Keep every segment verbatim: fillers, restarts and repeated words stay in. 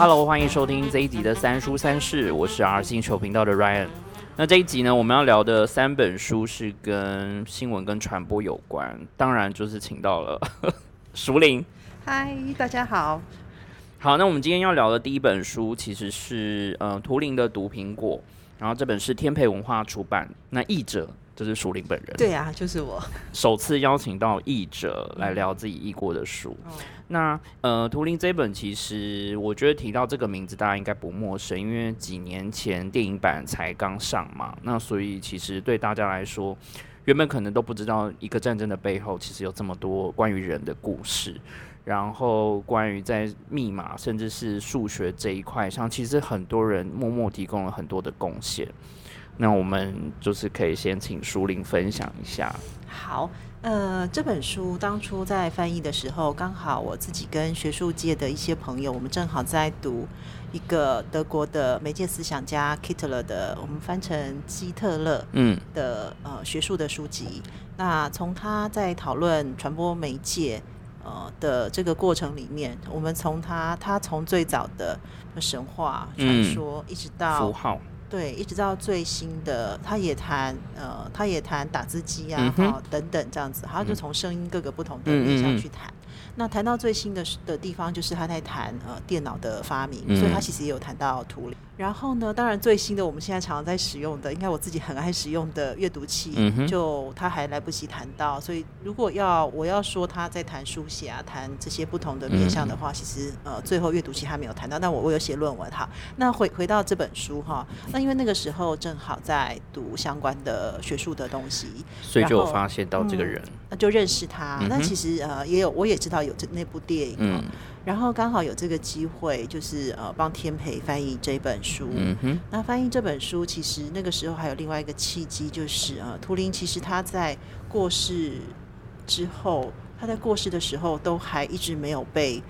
Hello， 欢迎收听这一集的三书三事，我是 R 星球频道的 Ryan。那这一集呢，我们要聊的三本书是跟新闻跟传播有关，当然就是请到了淑玲。嗨，大家好。好，那我们今天要聊的第一本书其实是呃图灵的《毒苹果》，然后这本是天培文化出版，那译者就是淑玲本人。对啊，就是我。首次邀请到译者来聊自己译过的书。嗯、那呃，图灵这本其实我觉得提到这个名字大家应该不陌生，因为几年前电影版才刚上嘛，那所以其实对大家来说，原本可能都不知道一个战争的背后其实有这么多关于人的故事。然后关于在密码甚至是数学这一块上，其实很多人默默提供了很多的贡献。那我们就是可以先请淑玲分享一下。好，呃，这本书当初在翻译的时候，刚好我自己跟学术界的一些朋友，我们正好在读一个德国的媒介思想家 Kittler 的，我们翻成基特勒的、嗯呃、学术的书籍。那从他在讨论传播媒介呃的这个过程里面，我们从他他从最早的神话传说、嗯、一直到符号，对，一直到最新的，他也谈呃他也谈打字机啊、嗯哦、等等这样子，他就从声音各个不同的面向去谈。嗯嗯嗯，那谈到最新 的, 的地方就是他在谈呃电脑的发明，所以他其实也有谈到图灵。嗯、然后呢，当然最新的我们现在常常在使用的，应该我自己很爱使用的阅读器、嗯、就他还来不及谈到，所以如果要我要说他在谈书写啊，谈这些不同的面向的话、嗯、其实呃最后阅读器他没有谈到，但我我有写论文哈。那回回到这本书哈，那因为那个时候正好在读相关的学术的东西，所以就有发现到这个人，那、嗯、就认识他。那、嗯、其实呃也有我也知道有那部电影、嗯、然后刚好有这个机会，就是呃帮天培翻译这本书、嗯哼。那翻译这本书其实那个时候还有另外一个契机，就是呃图灵其实他在过世之后，他在过世的时候都还一直没有被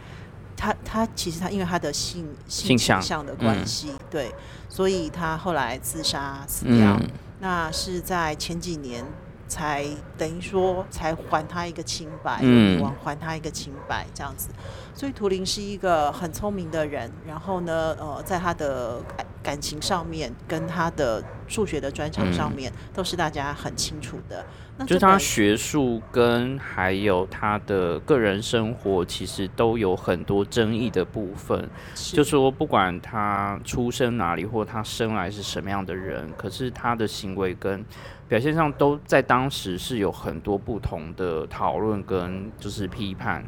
他他其实他因为他的性性倾向的关系、嗯、对，所以他后来自杀死掉、嗯、那是在前几年才等于说才还他一个清白，嗯，还他一个清白这样子。所以图灵是一个很聪明的人，然后呢呃在他的感情上面跟他的数学的专长上面、嗯、都是大家很清楚的。那就是他学术跟还有他的个人生活其实都有很多争议的部分，就说不管他出生哪里或他生来是什么样的人，可是他的行为跟表现上都在当时是有很多不同的讨论跟就是批判。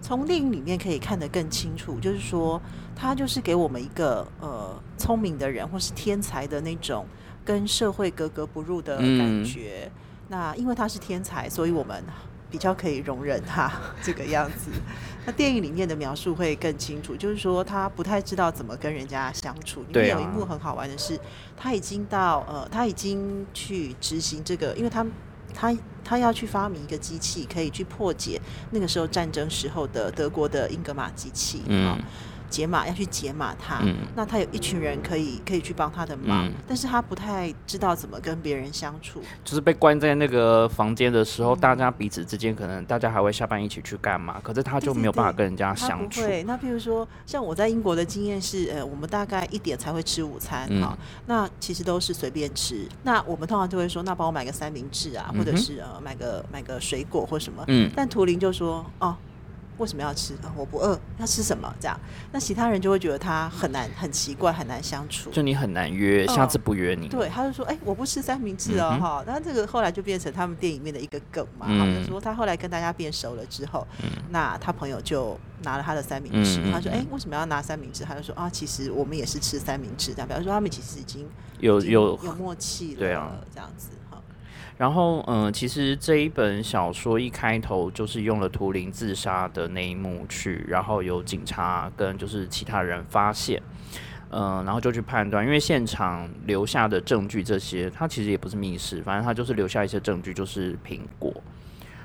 从电影里面可以看得更清楚，就是说他就是给我们一个呃聪明的人或是天才的那种跟社会格格不入的感觉、嗯、那因为他是天才，所以我们比较可以容忍他这个样子。那电影里面的描述会更清楚，就是说他不太知道怎么跟人家相处。因为有一幕很好玩的是，他已经到呃，他已经去执行这个，因为他他他要去发明一个机器，可以去破解那个时候战争时候的德国的英格玛机器，嗯、哦，解码要去解码他、嗯，那他有一群人可以可以去帮他的忙、嗯，但是他不太知道怎么跟别人相处。就是被关在那个房间的时候，嗯、大家彼此之间可能大家还会下班一起去干嘛，可是他就没有办法跟人家相处。对, 对, 对，那譬如说像我在英国的经验是，呃，我们大概一点才会吃午餐、嗯哦、那其实都是随便吃。那我们通常就会说，那帮我买个三明治啊，嗯、或者是、呃、买个买个水果或什么。嗯、但图灵就说，哦。为什么要吃、啊、我不饿，要吃什么这样？那其他人就会觉得他很难，很奇怪，很难相处，就你很难约、嗯、下次不约你。对，他就说哎、欸，我不吃三明治哦哈、嗯。那这个后来就变成他们店里面的一个梗嘛、嗯、他们就说他后来跟大家变熟了之后、嗯、那他朋友就拿了他的三明治、嗯、他说哎、欸，为什么要拿三明治？他就说啊，其实我们也是吃三明治这样，比方说他们其实已经有有有默契了，对啊，这样子。然后，嗯、呃，其实这一本小说一开头就是用了图灵自杀的那一幕去，然后有警察跟就是其他人发现，嗯、呃，然后就去判断，因为现场留下的证据这些，它其实也不是密室，反正它就是留下一些证据，就是苹果。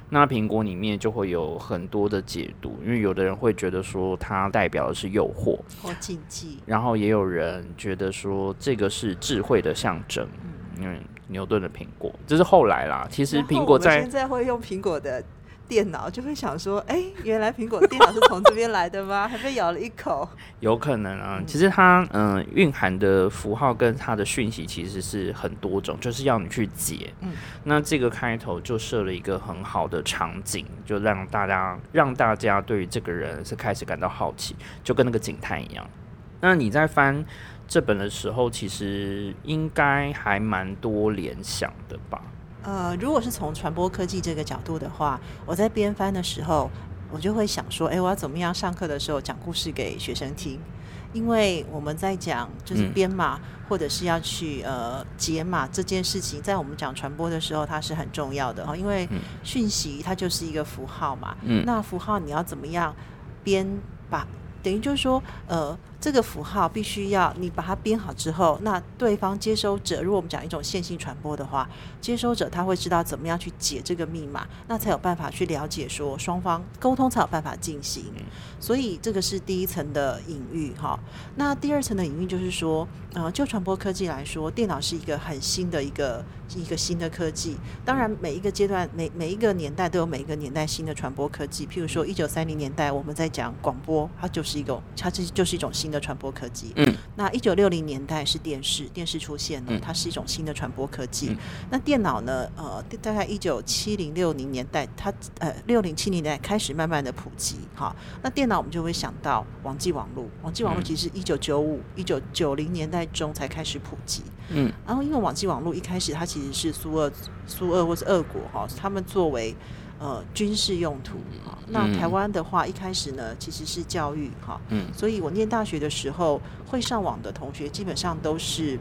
那苹果里面就会有很多的解读，因为有的人会觉得说它代表的是诱惑或禁忌，然后也有人觉得说这个是智慧的象征，嗯。因为牛顿的苹果，这是后来啦。其实苹果在现在会用苹果的电脑，就会想说哎，原来苹果电脑是从这边来的吗？还被咬了一口，有可能啊。其实它、呃、蕴含的符号跟它的讯息其实是很多种，就是要你去解、嗯、那这个开头就设了一个很好的场景，就让大家让大家对于这个人是开始感到好奇，就跟那个警探一样。那你在翻这本的时候其实应该还蛮多联想的吧？呃，如果是从传播科技这个角度的话，我在边翻的时候我就会想说，哎，我要怎么样上课的时候讲故事给学生听，因为我们在讲就是编码、嗯、或者是要去呃解码这件事情，在我们讲传播的时候它是很重要的，因为讯息它就是一个符号嘛、嗯、那符号你要怎么样编把等于就是说呃这个符号必须要你把它编好之后，那对方接收者，如果我们讲一种线性传播的话，接收者他会知道怎么样去解这个密码，那才有办法去了解说双方沟通才有办法进行。所以这个是第一层的隐喻。那第二层的隐喻就是说、呃、就传播科技来说，电脑是一个很新的一个一个新的科技，当然每一个阶段 每, 每一个年代都有每一个年代新的传播科技，譬如说一九三零年代我们在讲广播，它就是一种它就是一种新的传播科技、嗯、那一九六零年代是电视电视出现了，它是一种新的传播科技、嗯、那电脑呢、呃、大概一九七零、六零年代它、呃、六零、七零年代开始慢慢的普及。好，那电脑我们就会想到网际网路，网际网路其实是一九九五、一九九零年代中才开始普及、嗯、然后因为网际网路一开始它其实是苏俄苏俄或是俄国、哦、他们作为呃，军事用途、哦、那台湾的话、嗯、一开始呢其实是教育、哦嗯、所以我念大学的时候会上网的同学基本上都是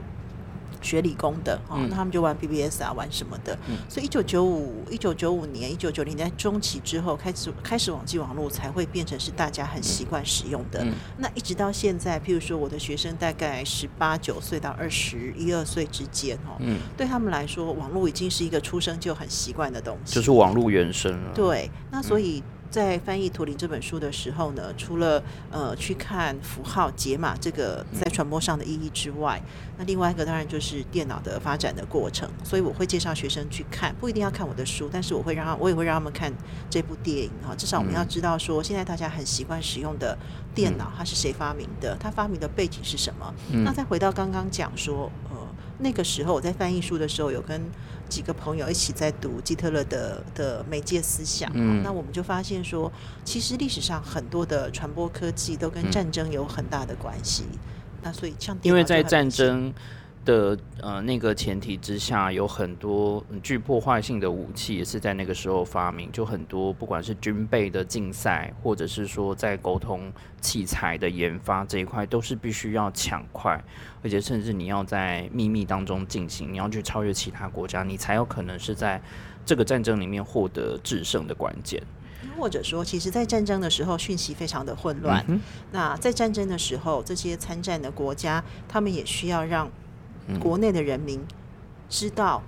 学理工的、哦嗯、那他们就玩 B B S 啊玩什么的、嗯、所以一九九五年、一九九零年代中期之后开始开始网际网络才会变成是大家很习惯使用的、嗯、那一直到现在，譬如说我的学生大概十八九岁到二十一二岁之间、哦嗯、对他们来说网络已经是一个出生就很习惯的东西，就是网络原生了。对，那所以、嗯在翻译图灵这本书的时候呢，除了、呃、去看符号解码这个在传播上的意义之外，那另外一个当然就是电脑的发展的过程，所以我会介绍学生去看，不一定要看我的书，但是我会让他我也会让他们看这部电影，至少我们要知道说现在大家很习惯使用的电脑它是谁发明的，它发明的背景是什么、嗯、那再回到刚刚讲说呃那个时候我在翻译书的时候有跟几个朋友一起在读基特勒的的媒介思想、嗯、那我们就发现说其实历史上很多的传播科技都跟战争有很大的关系、嗯、那所以像因为在战争的、呃、那个前提之下，有很多具破坏性的武器也是在那个时候发明，就很多不管是军备的竞赛或者是说在沟通器材的研发这一块都是必须要抢快，而且甚至你要在秘密当中进行，你要去超越其他国家，你才有可能是在这个战争里面获得制胜的关键。或者说其实在战争的时候讯息非常的混乱、嗯、那在战争的时候这些参战的国家他们也需要让国内的人民知道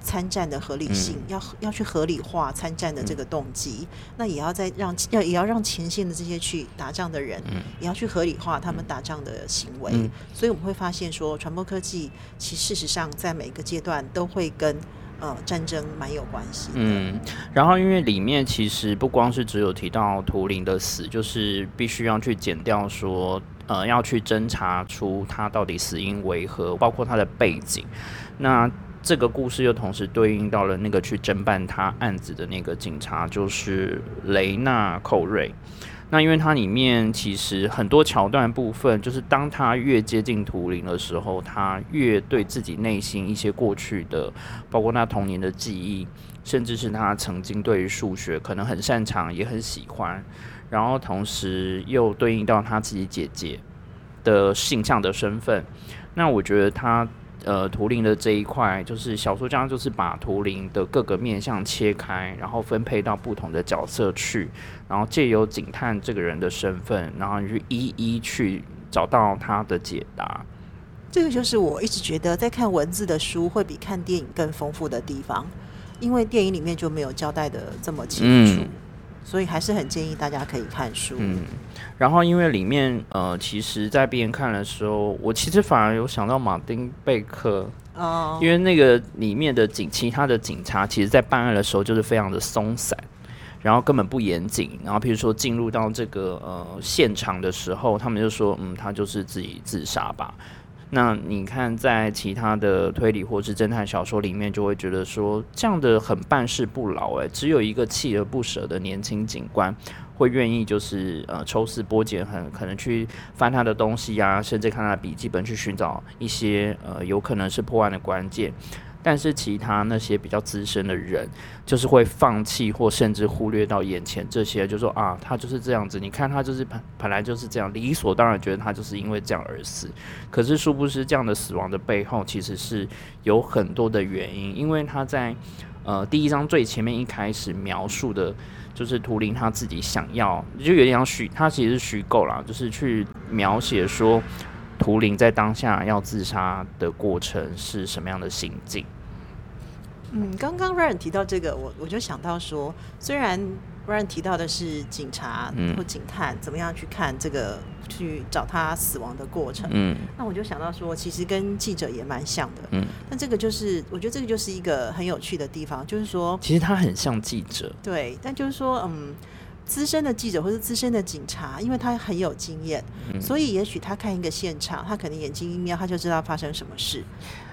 参战的合理性、嗯、要, 要去合理化参战的这个动机、嗯、那也要再让要也要让前线的这些去打仗的人、嗯、也要去合理化他们打仗的行为、嗯、所以我们会发现说传播科技其实事实上在每个阶段都会跟呃，战争蛮有关系的。嗯，然后因为里面其实不光是只有提到图灵的死，就是必须要去减掉说，呃，要去侦查出他到底死因为何，包括他的背景。那这个故事又同时对应到了那个去侦办他案子的那个警察，就是雷纳寇瑞。那因为它里面其实很多桥段部分，就是当他越接近图灵的时候，他越对自己内心一些过去的，包括他童年的记忆，甚至是他曾经对于数学可能很擅长也很喜欢，然后同时又对应到他自己姐姐的性向的身份。那我觉得他呃，图灵的这一块，就是小说家就是把图灵的各个面向切开，然后分配到不同的角色去，然后借由警探这个人的身份，然后去一一去找到他的解答。这个就是我一直觉得在看文字的书会比看电影更丰富的地方，因为电影里面就没有交代的这么清楚、嗯，所以还是很建议大家可以看书。嗯，然后因为里面呃，其实在边看的时候，我其实反而有想到马丁贝克哦，因为那个里面的警，其他的警察其实在办案的时候就是非常的松散，然后根本不严谨，然后譬如说进入到这个呃现场的时候，他们就说嗯他就是自己自杀吧。那你看在其他的推理或是侦探小说里面就会觉得说这样的很办事不牢、欸、只有一个锲而不舍的年轻警官会愿意就是呃抽丝剥茧，很可能去翻他的东西啊，甚至看他的笔记本去寻找一些呃有可能是破案的关键。但是其他那些比较资深的人就是会放弃或甚至忽略到眼前这些，就说啊他就是这样子，你看他就是本来就是这样，理所当然觉得他就是因为这样而死。可是殊不知这样的死亡的背后其实是有很多的原因，因为他在呃第一章最前面一开始描述的就是图灵他自己想要，就有点像虚，他其实是虚构啦，就是去描写说图灵在当下要自杀的过程是什么样的行径。嗯，刚刚 Ryan 提到这个 我, 我就想到说，虽然 Ryan 提到的是警察或警探怎么样去看这个、嗯、去找他死亡的过程、嗯、那我就想到说其实跟记者也蛮像的、嗯、但这个就是我觉得这个就是一个很有趣的地方，就是说其实他很像记者，对，但就是说嗯资深的记者或是资深的警察，因为他很有经验、嗯、所以也许他看一个现场，他可能眼睛一瞄他就知道发生什么事，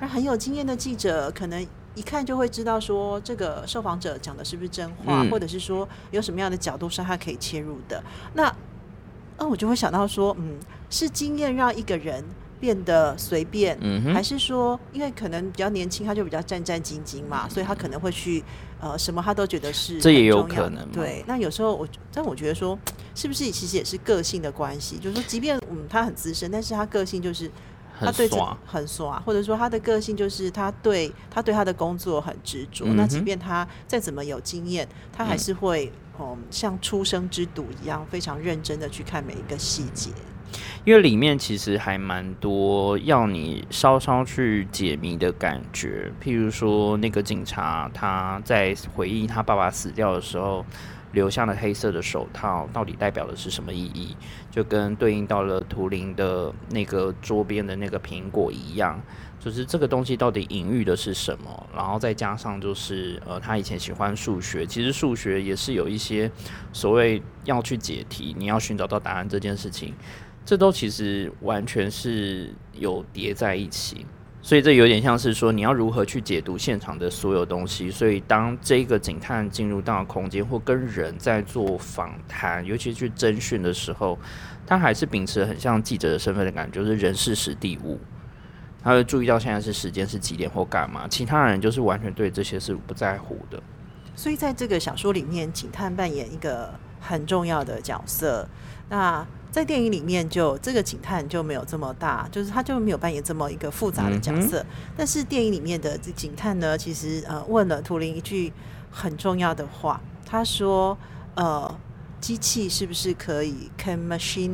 而很有经验的记者可能一看就会知道说这个受访者讲的是不是真话、嗯、或者是说有什么样的角度是他可以切入的。那、呃、我就会想到说嗯，是经验让一个人变得随便、嗯、还是说因为可能比较年轻他就比较战战兢兢嘛，所以他可能会去呃，什么他都觉得是很重要，这也有可能。对，那有时候我，但我觉得说，是不是其实也是个性的关系？就是说，即便嗯他很资深，但是他个性就是他对很耍，或者说他的个性就是他对他对他的工作很执着、嗯。那即便他再怎么有经验，他还是会嗯像初生之犊一样，非常认真的去看每一个细节。因为里面其实还蛮多要你稍稍去解谜的感觉，譬如说那个警察他在回忆他爸爸死掉的时候留下了黑色的手套到底代表的是什么意义，就跟对应到了图灵的那个桌边的那个苹果一样，就是这个东西到底隐喻的是什么。然后再加上就是呃，他以前喜欢数学，其实数学也是有一些所谓要去解题你要寻找到答案这件事情，这都其实完全是有叠在一起，所以这有点像是说你要如何去解读现场的所有东西。所以当这个警探进入到空间或跟人在做访谈，尤其去侦讯的时候，他还是秉持很像记者的身份的感觉，就是人事时地物，他会注意到现在是时间是几点或干嘛，其他人就是完全对这些是不在乎的。所以在这个小说里面，警探扮演一个很重要的角色。那在电影里面就这个警探就没有这么大，就是他就没有扮演这么一个复杂的角色、嗯、但是电影里面的警探呢其实、呃、问了图灵一句很重要的话，他说呃，机器是不是可以 can machine，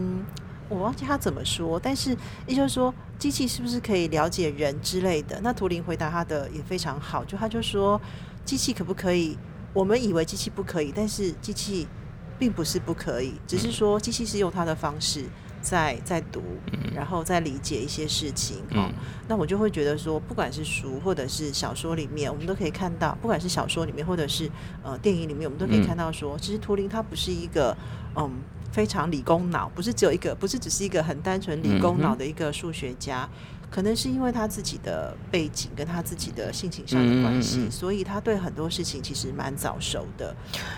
我忘记他怎么说，但是也就是说机器是不是可以了解人之类的。那图灵回答他的也非常好，就他就说机器可不可以，我们以为机器不可以，但是机器并不是不可以，只是说机器是用它的方式在在读，然后再理解一些事情、哦、那我就会觉得说不管是书或者是小说里面我们都可以看到，不管是小说里面或者是、呃、电影里面我们都可以看到说其实图灵它不是一个嗯非常理工脑，不是只有一个，不是只是一个很单纯理工脑的一个数学家，可能是因为他自己的背景跟他自己的性情上的关系、嗯嗯嗯、所以他对很多事情其实蛮早熟的。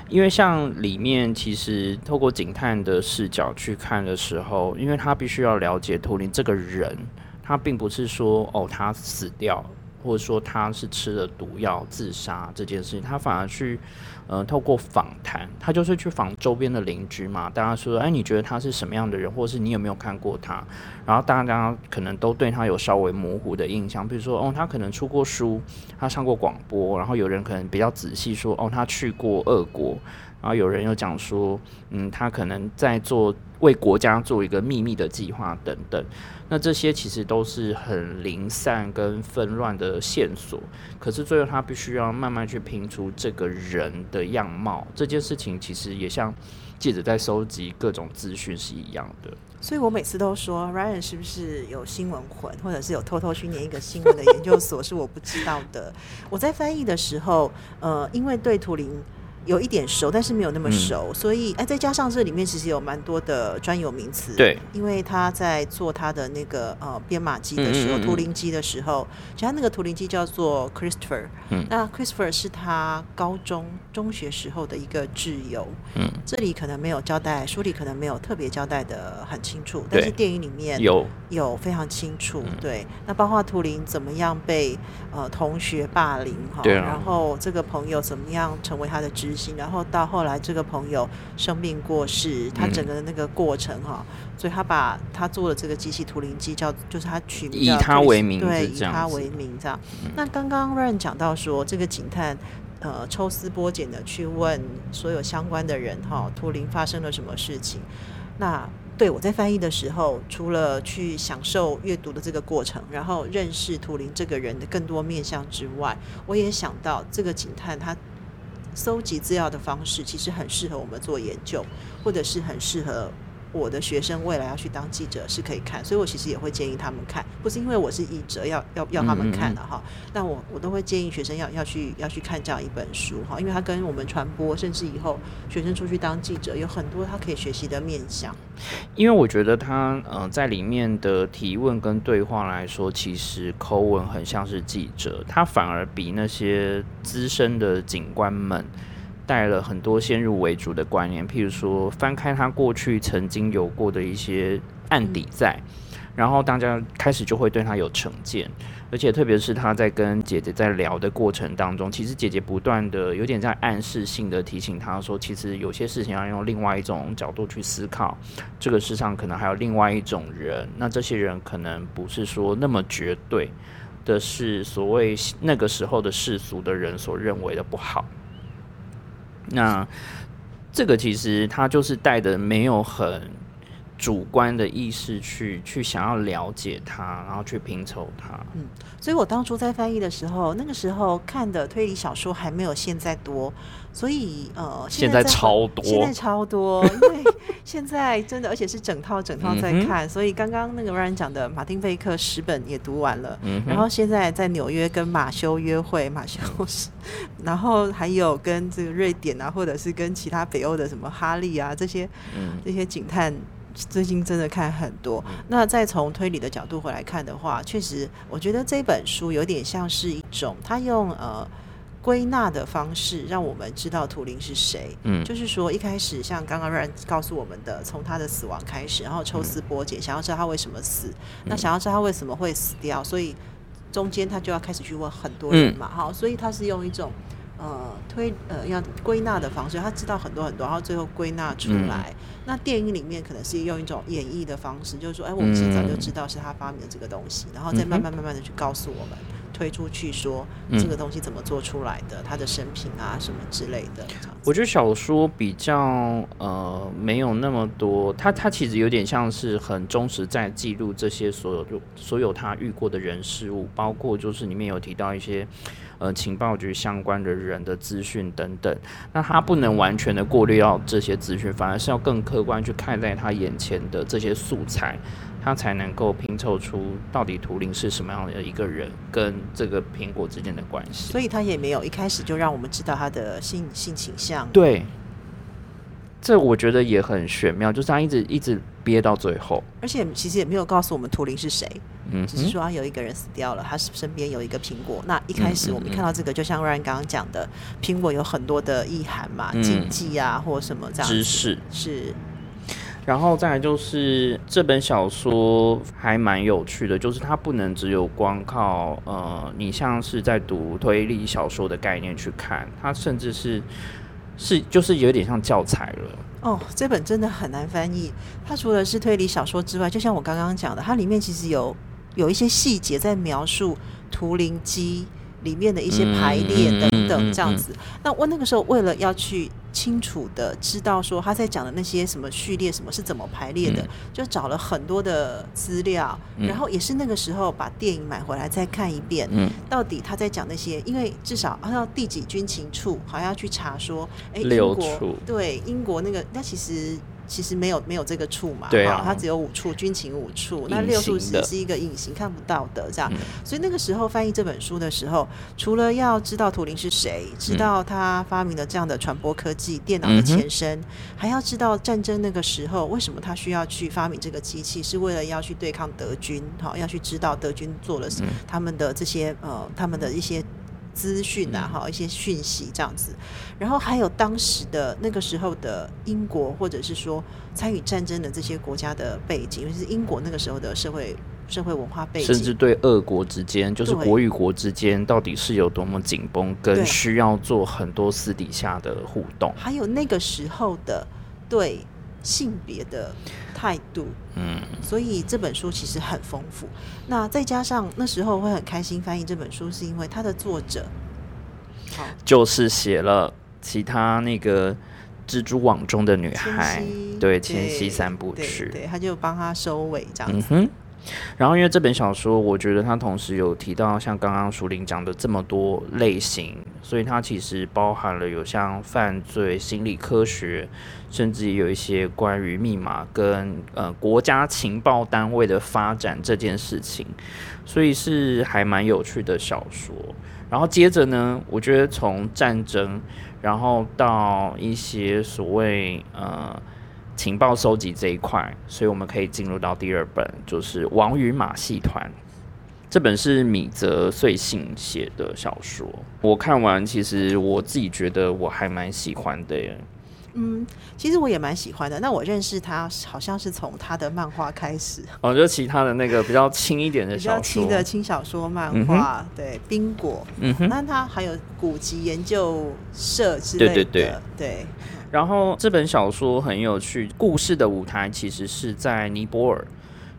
因为像里面其实透过警探的视角去看的时候，因为他必须要了解图灵这个人，他并不是说哦他死掉或者说他是吃了毒药自杀这件事情，他反而去、呃、透过访谈，他就是去访周边的邻居嘛，大家说哎，你觉得他是什么样的人，或是你有没有看过他，然后大家可能都对他有稍微模糊的印象，比如说哦，他可能出过书，他上过广播，然后有人可能比较仔细说哦，他去过俄国，然后有人又讲说嗯，他可能在做为国家做一个秘密的计划等等。那这些其实都是很零散跟纷乱的线索，可是最后他必须要慢慢去拼出这个人的样貌，这件事情其实也像记者在收集各种资讯是一样的。所以我每次都说 Ryan 是不是有新闻魂，或者是有偷偷去念一个新闻的研究所是我不知道的。我在翻译的时候呃，因为对图灵有一点熟，但是没有那么熟，嗯、所以哎，再加上这里面其实有蛮多的专有名词，对，因为他在做他的那个呃编码机的时候，嗯嗯嗯图灵机的时候，其实他那个图灵机叫做 Christopher，、嗯、那 Christopher 是他高中中学时候的一个挚友，嗯，这里可能没有交代，书里可能没有特别交代的很清楚，但是电影里面有有非常清楚，嗯、对，那包括图灵怎么样被呃同学霸凌哈，对、啊，然后这个朋友怎么样成为他的知。然后到后来这个朋友生病过世，他整个那个过程、哦嗯、所以他把他做的这个机器图灵机叫就是他取名以他为名，对，以他为名这样、嗯、那刚刚 Ryan 讲到说这个警探呃抽丝剥茧的去问所有相关的人、哦、图灵发生了什么事情，那对我在翻译的时候除了去享受阅读的这个过程，然后认识图灵这个人的更多面向之外，我也想到这个警探他搜集资料的方式其实很适合我们做研究，或者是很适合我的学生未来要去当记者是可以看，所以我其实也会建议他们看，不是因为我是译者要要要他们看的、啊、哈、嗯，但我我都会建议学生要要去要去看这样一本书哈，因为它跟我们传播，甚至以后学生出去当记者有很多他可以学习的面向。因为我觉得他呃在里面的提问跟对话来说，其实口吻很像是记者，他反而比那些资深的警官们。带了很多先入为主的观念，譬如说翻开他过去曾经有过的一些案底在、嗯、然后大家开始就会对他有成见，而且特别是他在跟姐姐在聊的过程当中，其实姐姐不断的有点在暗示性的提醒他说，其实有些事情要用另外一种角度去思考，这个世上可能还有另外一种人，那这些人可能不是说那么绝对的是所谓那个时候的世俗的人所认为的不好，那这个其实他就是带的没有很主观的意识去去想要了解他，然后去拼凑他。嗯，所以我当初在翻译的时候，那个时候看的推理小说还没有现在多，所以呃现在，现在超多，现在超多，因为现在真的，而且是整套整套在看，嗯、所以刚刚那个 Ryan 讲的马丁贝克十本也读完了，嗯、然后现在在纽约跟马修约会，马修是。然后还有跟这个瑞典啊，或者是跟其他北欧的什么哈利啊这些、嗯、这些警探最近真的看很多。那再从推理的角度回来看的话，确实我觉得这本书有点像是一种他用呃归纳的方式让我们知道图灵是谁、嗯、就是说一开始像刚刚 Ryan 告诉我们的，从他的死亡开始，然后抽丝剥茧、嗯、想要知道他为什么死、嗯、那想要知道他为什么会死掉，所以中间他就要开始去问很多人嘛、嗯、好，所以他是用一种呃推呃要归纳的方式，他知道很多很多，然后最后归纳出来、嗯、那电影里面可能是用一种演绎的方式，就是说哎，我们其实早就知道是他发明的这个东西，然后再慢慢慢慢的去告诉我们、嗯、推出去说这个东西怎么做出来的、嗯、他的生平啊什么之类的。我觉得小说比较呃没有那么多，他他其实有点像是很忠实在记录这些所有所有他遇过的人事物，包括就是里面有提到一些呃，情报局相关的人的资讯等等，那他不能完全的过滤到这些资讯，反而是要更客观去看待他眼前的这些素材，他才能够拼凑出到底图灵是什么样的一个人跟这个苹果之间的关系。所以他也没有一开始就让我们知道他的性性倾向。对，这我觉得也很玄妙，就是他一直一直憋到最后，而且其实也没有告诉我们图灵是谁，嗯，只是说有一个人死掉了，他身边有一个苹果。那一开始我们看到这个，就像 Ryan 刚刚讲的，苹果有很多的意涵嘛，嗯、经济啊或什么这样子知识是。然后再来就是这本小说还蛮有趣的，就是它不能只有光靠呃你像是在读推理小说的概念去看，它甚至是。是，就是有点像教材了。哦，这本真的很难翻译。它除了是推理小说之外，就像我刚刚讲的，它里面其实有有一些细节在描述图灵机里面的一些排列等等这样子。嗯嗯嗯嗯、那我那个时候为了要去清楚的知道说他在讲的那些什么序列什么是怎么排列的，嗯、就找了很多的资料、嗯，然后也是那个时候把电影买回来再看一遍，嗯、到底他在讲那些，因为至少要、啊、第几军情处好像要去查说，哎，英国对英国那个，那其实其实没有没有这个处嘛，对啊，哦，它只有五处，军情五处，那六处是是一个隐形看不到的这样，嗯，所以那个时候翻译这本书的时候，除了要知道图灵是谁，知道他发明了这样的传播科技，嗯，电脑的前身，嗯，还要知道战争那个时候为什么他需要去发明这个机器，是为了要去对抗德军，哦，要去知道德军做了他们的这些，嗯，呃，他们的一些资讯啊，一些讯息这样子，然后还有当时的那个时候的英国，或者是说参与战争的这些国家的背景，尤其是英国那个时候的社会社会文化背景，甚至对俄国之间，就是国与国之间到底是有多么紧绷，跟需要做很多私底下的互动，还有那个时候的对性别的态度，嗯，所以这本书其实很丰富。那再加上那时候会很开心翻译这本书，是因为它的作者就是写了其他那个蜘蛛网中的女孩，对，千禧三部曲， 对, 对，他就帮他收尾这样子，嗯哼。然后因为这本小说我觉得它同时有提到像刚刚淑玲讲的这么多类型，所以它其实包含了有像犯罪心理科学，甚至有一些关于密码跟、呃、国家情报单位的发展这件事情，所以是还蛮有趣的小说。然后接着呢，我觉得从战争然后到一些所谓呃情报收集这一块，所以我们可以进入到第二本，就是《王与马戏团》。这本是米泽穗信写的小说，我看完其实我自己觉得我还蛮喜欢的耶。嗯，其实我也蛮喜欢的。那我认识他好像是从他的漫画开始，哦，就其他的那个比较轻一点的小说，比较轻的轻小说漫画，嗯，对，冰果，嗯哼，那他还有古籍研究社之类的，对对对对。然后这本小说很有趣，故事的舞台其实是在尼泊尔。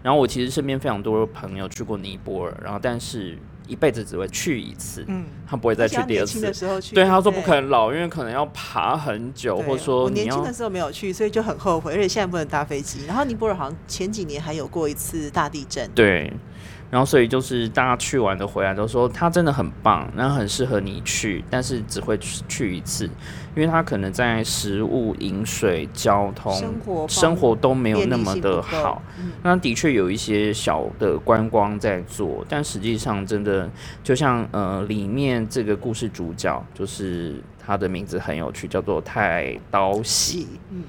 然后我其实身边非常多的朋友去过尼泊尔，然后但是一辈子只会去一次，嗯，他不会再去第二次。年轻的时候去，对，他说不可能老，因为可能要爬很久，或者说你要，我年轻的时候没有去，所以就很后悔，而且现在不能搭飞机。然后尼泊尔好像前几年还有过一次大地震，对。然后所以就是大家去完的回来都说他真的很棒，那很适合你去，但是只会去一次，因为他可能在食物、饮水、交通、生活, 生活都没有那么的好，嗯，那的确有一些小的观光在做，但实际上真的就像呃里面这个故事主角，就是他的名字很有趣，叫做泰刀喜，嗯，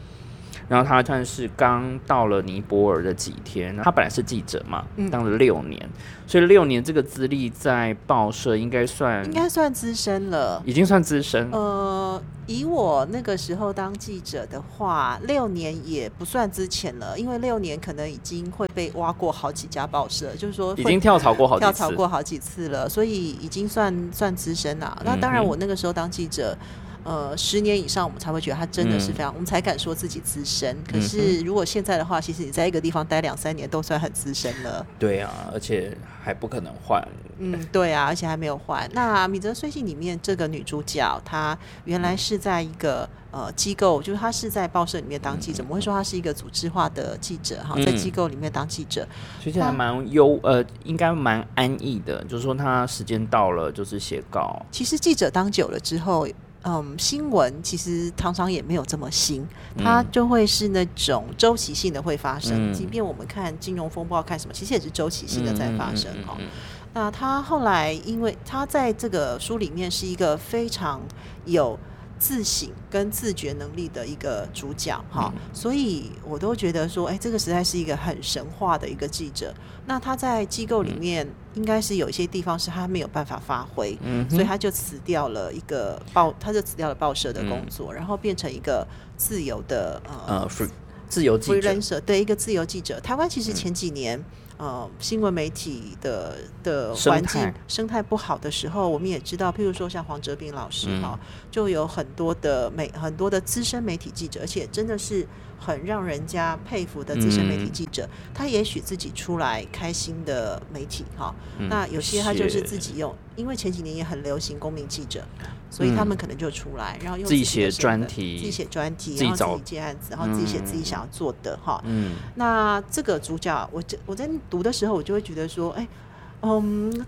然后他算是刚到了尼泊尔的几天，他本来是记者嘛，当了六年，嗯，所以六年这个资历在报社应该算应该算资深了，已经算资深。呃，以我那个时候当记者的话，六年也不算之前了，因为六年可能已经会被挖过好几家报社，就是说已经跳槽过好几次，跳槽过好几次了，所以已经算算资深了，嗯。那当然，我那个时候当记者。呃，十年以上我们才会觉得他真的是非常，嗯，我们才敢说自己资深。可是如果现在的话，其实你在一个地方待两三年都算很资深了。对啊，而且还不可能换。嗯，对啊，而且还没有换。那米泽穗信里面这个女主角，她原来是在一个呃机构，就是她是在报社里面当记者。我们会说她是一个组织化的记者哈，在机构里面当记者，其实还蛮优呃，应该蛮安逸的。就是说她时间到了，就是写稿。其实记者当久了之后。嗯，新闻其实常常也没有这么新，它就会是那种周期性的会发生，嗯，即便我们看金融风暴看什么，其实也是周期性的在发生，嗯哦，那他后来因为他在这个书里面是一个非常有自省跟自觉能力的一个主角，嗯，所以我都觉得说，哎，这个实在是一个很神话的一个记者。那他在机构里面应该是有一些地方是他没有办法发挥，嗯，所以他就辞掉了一个报，他就辞掉了报社的工作，嗯，然后变成一个自由的呃、uh, 自由记者，对，一个自由记者。台湾其实前几年。嗯呃，新闻媒体的的环境生态不好的时候，我们也知道，譬如说像黄哲斌老师哈，嗯哦，就有很多的媒很多的资深媒体记者，而且真的是很让人家佩服的资深媒体记者。嗯，他也许自己出来开新的媒体哈，哦嗯，那有些他就是自己用，因为前几年也很流行公民记者，所以他们可能就出来，嗯，然后用自己写专题，自己写专题，然后自己接案子，然后自己写自己想要做的哈，嗯哦。那这个主角，我我在。读的时候我就会觉得说，哎，嗯，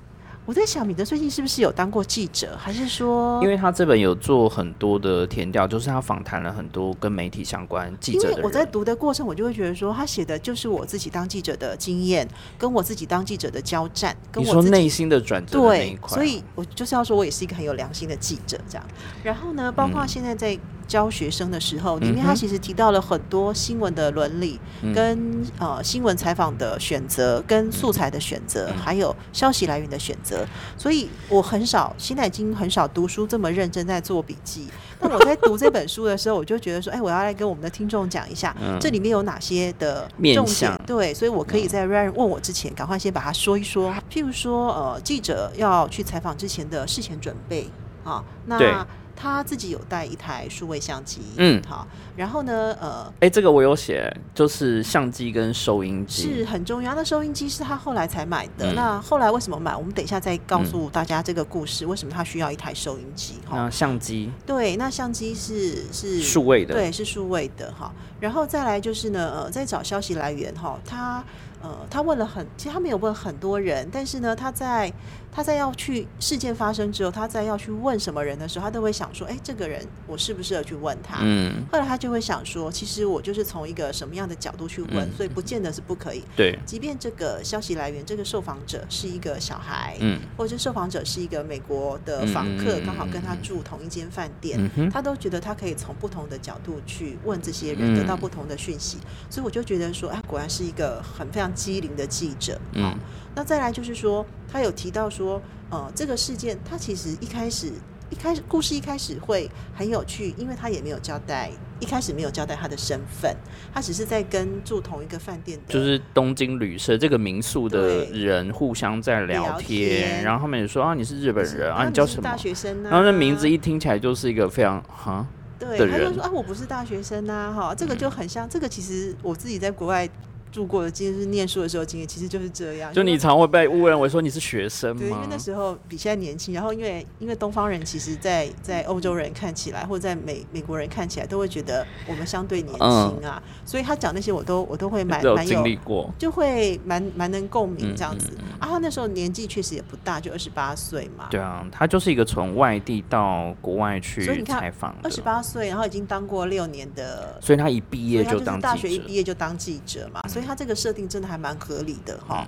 我在想米德最近是不是有当过记者，还是说因为他这本有做很多的田调，就是他访谈了很多跟媒体相关记者的人。因为我在读的过程我就会觉得说他写的就是我自己当记者的经验，跟我自己当记者的交战，跟我自己你说内心的转折的那一块。对，所以我就是要说我也是一个很有良心的记者这样。然后呢包括现在在、嗯教学生的时候，里面他其实提到了很多新闻的伦理、嗯、跟、呃、新闻采访的选择，跟素材的选择、嗯、还有消息来源的选择。所以我很少，现在已经很少读书这么认真在做笔记。但我在读这本书的时候我就觉得说哎、欸，我要来跟我们的听众讲一下、嗯、这里面有哪些的重点。对，所以我可以在 Ryan 问我之前赶快先把它说一说。譬如说、呃、记者要去采访之前的事前准备啊，那他自己有带一台数位相机，嗯，好，然后呢，呃，哎，这个我有写，就是相机跟收音机是很重要。那收音机是他后来才买的、嗯，那后来为什么买？我们等一下再告诉大家这个故事，嗯、为什么他需要一台收音机？那相机对，那相机是是数位的，对，是数位的哈。然后再来就是呢，呃，再找消息来源哈，他。呃，他问了很，其实他没有问很多人，但是呢，他在他在要去事件发生之后，他在要去问什么人的时候，他都会想说，哎、欸，这个人我适不适合去问他？嗯，后来他就会想说，其实我就是从一个什么样的角度去问，嗯、所以不见得是不可以。对，即便这个消息来源，这个受访者是一个小孩，嗯，或者受访者是一个美国的访客，刚、嗯、好跟他住同一间饭店、嗯，他都觉得他可以从不同的角度去问这些人，嗯、得到不同的讯息。所以我就觉得说，哎、啊，果然是一个很非常机灵的记者、嗯哦、那再来就是说他有提到说、呃、这个事件他其实一开始一开始故事一开始会很有趣，因为他也没有交代，一开始没有交代他的身份，他只是在跟住同一个饭店的就是东京旅社这个民宿的人互相在聊 天, 聊天然后他们也说啊你是日本人啊你叫什么大学生啊，然后那名字一听起来就是一个非常哈对他就说啊我不是大学生啊、哦、这个就很像、嗯、这个其实我自己在国外住过的经验，是念书的时候经验，其实就是这样。就你常会被误认为说你是学生吗？对，因为那时候比现在年轻，然后因为因为东方人其实在，在欧洲人看起来，或者在美美国人看起来，都会觉得我们相对年轻啊，嗯、所以他讲那些我都我都会蛮蛮有经历过，就会蛮蛮能共鸣这样子、嗯嗯、啊。他那时候年纪确实也不大，就二十八岁嘛。对啊，他就是一个从外地到国外去采访的，二十八岁，然后已经当过六年的，所以他一毕业就当记者，就是大学一毕业就当记者嘛，所以。所以他这个设定真的还蛮合理的哈、嗯。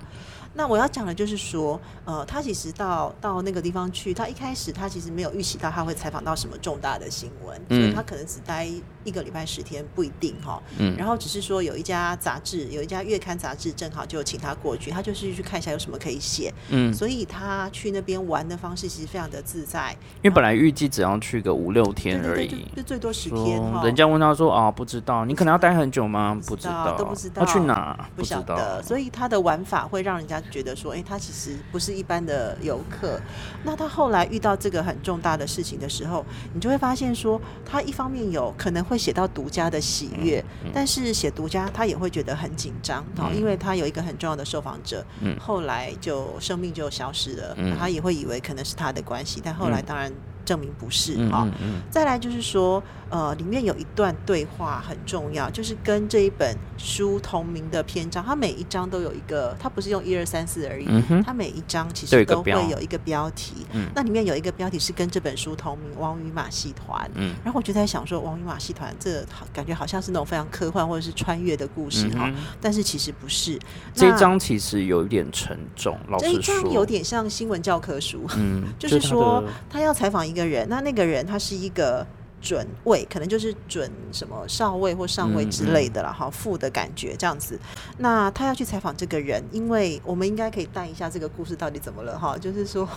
那我要讲的就是说，呃，他其实到到那个地方去，他一开始他其实没有预期到他会采访到什么重大的新闻、嗯，所以他可能只待一个礼拜十天不一定哈、嗯。然后只是说有一家杂志，有一家月刊杂志正好就请他过去，他就是去看一下有什么可以写。嗯，所以他去那边玩的方式其实非常的自在，因为本来预计只要去个五六天而已，对对对 就, 就最多十天哈。人家问他说啊、哦，不知道，你可能要待很久吗？不知道，都不知道，要去哪？不晓得，所以他的玩法会让人家觉得说，哎、欸，他其实不是一般的游客。那他后来遇到这个很重大的事情的时候，你就会发现说，他一方面有可能会写到独家的喜悦、嗯嗯，但是写独家他也会觉得很紧张、嗯，因为他有一个很重要的受访者、嗯，后来就生命就消失了，嗯、他也会以为可能是他的关系，但后来当然。证明不是、哦嗯嗯、再来就是说呃，里面有一段对话很重要，就是跟这一本书同名的篇章，它每一章都有一个，它不是用一二三四而已、嗯、它每一章其实都会有一个标题、嗯、那里面有一个标题是跟这本书同名王与马戏团、嗯、然后我就在想说王与马戏团这感觉好像是那种非常科幻或者是穿越的故事、嗯哦、但是其实不是，这一章其实有点沉重，老实说这一章有点像新闻教科书、嗯、就是说他要采访一个一个人，那那个人他是一个准尉，可能就是准什么少尉或上尉之类的啦，好、嗯、副的感觉这样子。那他要去采访这个人，因为我们应该可以带一下这个故事到底怎么了哈，就是说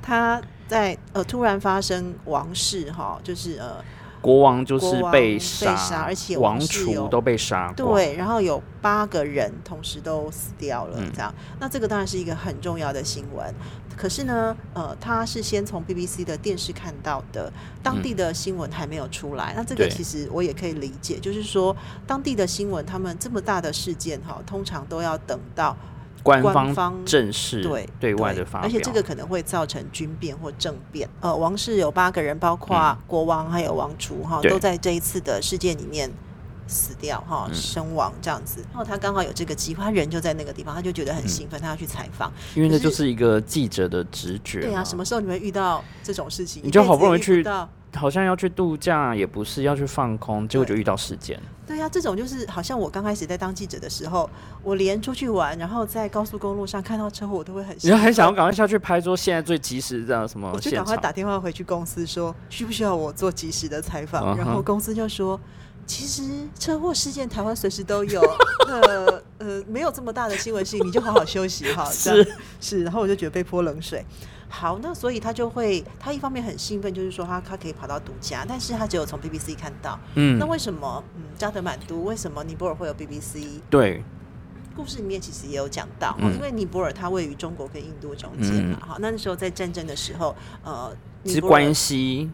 他在呃突然发生王室哈，就是呃。国王就是被杀，而且王储都被杀过，对，然后有八个人同时都死掉了、嗯、这样。那这个当然是一个很重要的新闻，可是呢呃，他是先从 B B C 的电视看到的，当地的新闻还没有出来、嗯、那这个其实我也可以理解，就是说当地的新闻他们这么大的事件、哦、通常都要等到官方正式对外的发表，而且这个可能会造成军变或政变。呃，王室有八个人，包括国王还有王储、嗯、都在这一次的事件里面死掉哈，身亡这样子。然后他刚好有这个机会，他人就在那个地方，他就觉得很兴奋，嗯、他要去采访。因为那就是一个记者的直觉。对啊，什么时候你会遇到这种事情？你就好不容易去，好像要去度假，也不是要去放空，结果就遇到事件。对啊，这种就是好像我刚开始在当记者的时候，我连出去玩，然后在高速公路上看到车祸，我都会很兴奋，你就很想要赶快下去拍，说现在最及时的什么现场。我就赶快打电话回去公司说，需不需要我做及时的采访？ Uh-huh. 然后公司就说。其实车祸事件台湾随时都有，呃呃，没有这么大的新闻性，你就好好休息哈。是是，然后我就觉得被泼冷水。好，那所以他就会，他一方面很兴奋，就是说他他可以跑到独家，但是他只有从 B B C 看到。嗯，那为什么嗯加德满都为什么尼泊尔会有 B B C？ 对。故事里面其实也有讲到、嗯、因为尼泊尔它位于中国跟印度中间嘛、嗯、好，那时候在战争的时候，呃，其关系。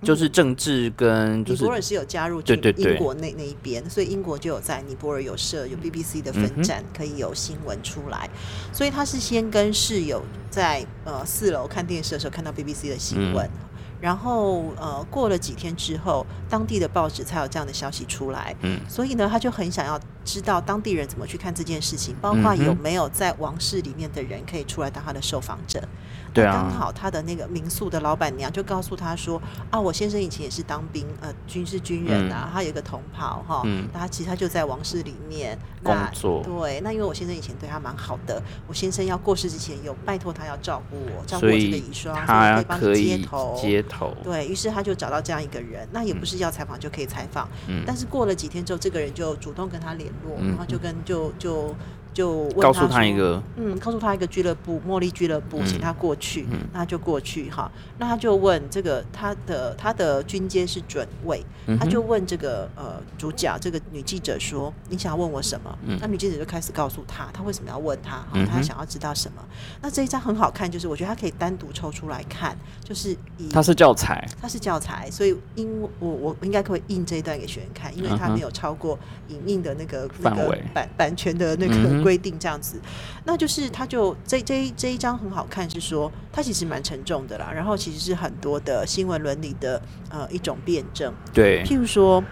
就是政治跟就是、嗯、尼泊尔是有加入英国 那, 那一边，所以英国就有在尼泊尔有设有 B B C 的分站、嗯、可以有新闻出来，所以他是先跟室友在呃四楼看电视的时候看到 B B C 的新闻、嗯，然后呃过了几天之后当地的报纸才有这样的消息出来、嗯、所以呢他就很想要知道当地人怎么去看这件事情，包括有没有在王室里面的人可以出来当他的受访者。对啊，刚好他的那个民宿的老板娘就告诉他说啊，我先生以前也是当兵呃军事军人啊、嗯、他有一个同袍齁、嗯、那他其实他就在王室里面工作。对，那因为我先生以前对他蛮好的，我先生要过世之前有拜托他要照顾我，照顾我这个遗孀，他可以接头。对，于是他就找到这样一个人，那也不是要采访就可以采访、嗯、但是过了几天之后这个人就主动跟他联络、嗯、然后就跟就就就问他告诉他一个嗯告诉他一个俱乐部，茉莉俱乐部、嗯、请他过去、嗯、那他就过去哈，那他就问这个他的他的军阶是准尉、嗯、他就问这个呃主角这个女记者说你想要问我什么、嗯、那女记者就开始告诉他他为什么要问他、嗯、他想要知道什么。那这一张很好看，就是我觉得他可以单独抽出来看，就是以他是教材他是教材，所以因我我应该可以印这一段给学员看，因为他没有超过影印的那个范围、那個、版权的那个、嗯规定这样子。那就是他就 这, 这, 这一张很好看，是说他其实蛮沉重的啦，然后其实是很多的新闻伦理的、呃、一种辩证。对，譬如说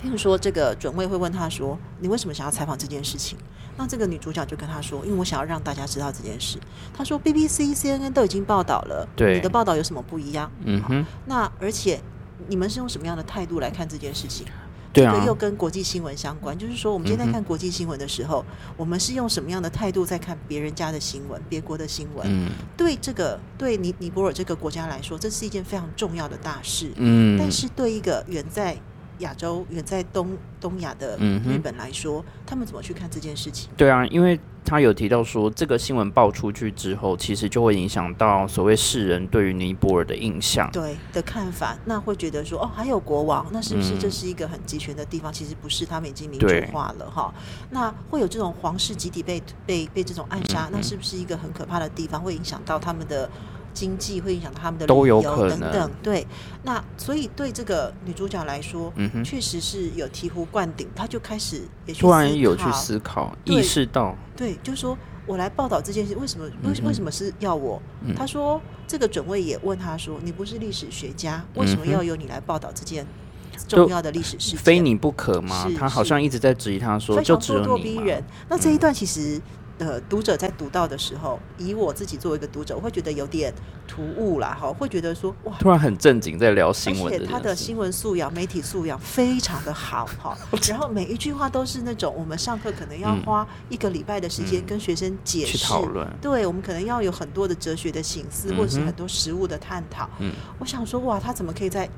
譬如说这个准尉会问他说你为什么想要采访这件事情，那这个女主角就跟他说因为我想要让大家知道这件事，他说 B B C、C N N 都已经报道了，对你的报道有什么不一样？嗯哼，那而且你们是用什么样的态度来看这件事情？对啊，又跟国际新闻相关，就是说我们今天在看国际新闻的时候、嗯、我们是用什么样的态度在看别人家的新闻，别国的新闻、嗯、对这个对尼尼泊尔这个国家来说这是一件非常重要的大事、嗯、但是对一个远在亚洲远在 东, 东亚的日本来说、嗯、他们怎么去看这件事情？对啊，因为他有提到说这个新闻爆出去之后其实就会影响到所谓世人对于尼泊尔的印象，对的看法，那会觉得说哦还有国王，那是不是这是一个很集权的地方、嗯、其实不是，他们已经民主化了哈。那会有这种皇室集体 被, 被, 被这种暗杀、嗯、那是不是一个很可怕的地方，会影响到他们的经济，会影响到他们的旅游等等。对，那所以对这个女主角来说、嗯、确实是有醍醐灌顶，她就开始也去思考，突然有去思考意识到，对，就是说我来报道这件事为什么、嗯、为什么是要我、嗯、她说这个准尉也问她说你不是历史学家，为什么要由你来报道这件重要的历史事件，非你不可吗？她好像一直在质疑她说就只有你嘛，非常咄咄逼人。那这一段其实、嗯呃，读者在读到的时候，以我自己作为一个读者，我会觉得有点突兀啦，会觉得说哇，突然很正经在聊新闻，而且他的新闻素养、媒体素养非常的好然后每一句话都是那种我们上课可能要花一个礼拜的时间跟学生解释、嗯嗯、去讨论，对，我们可能要有很多的哲学的省思、嗯、或者是很多实务的探讨、嗯、我想说哇，他怎么可以在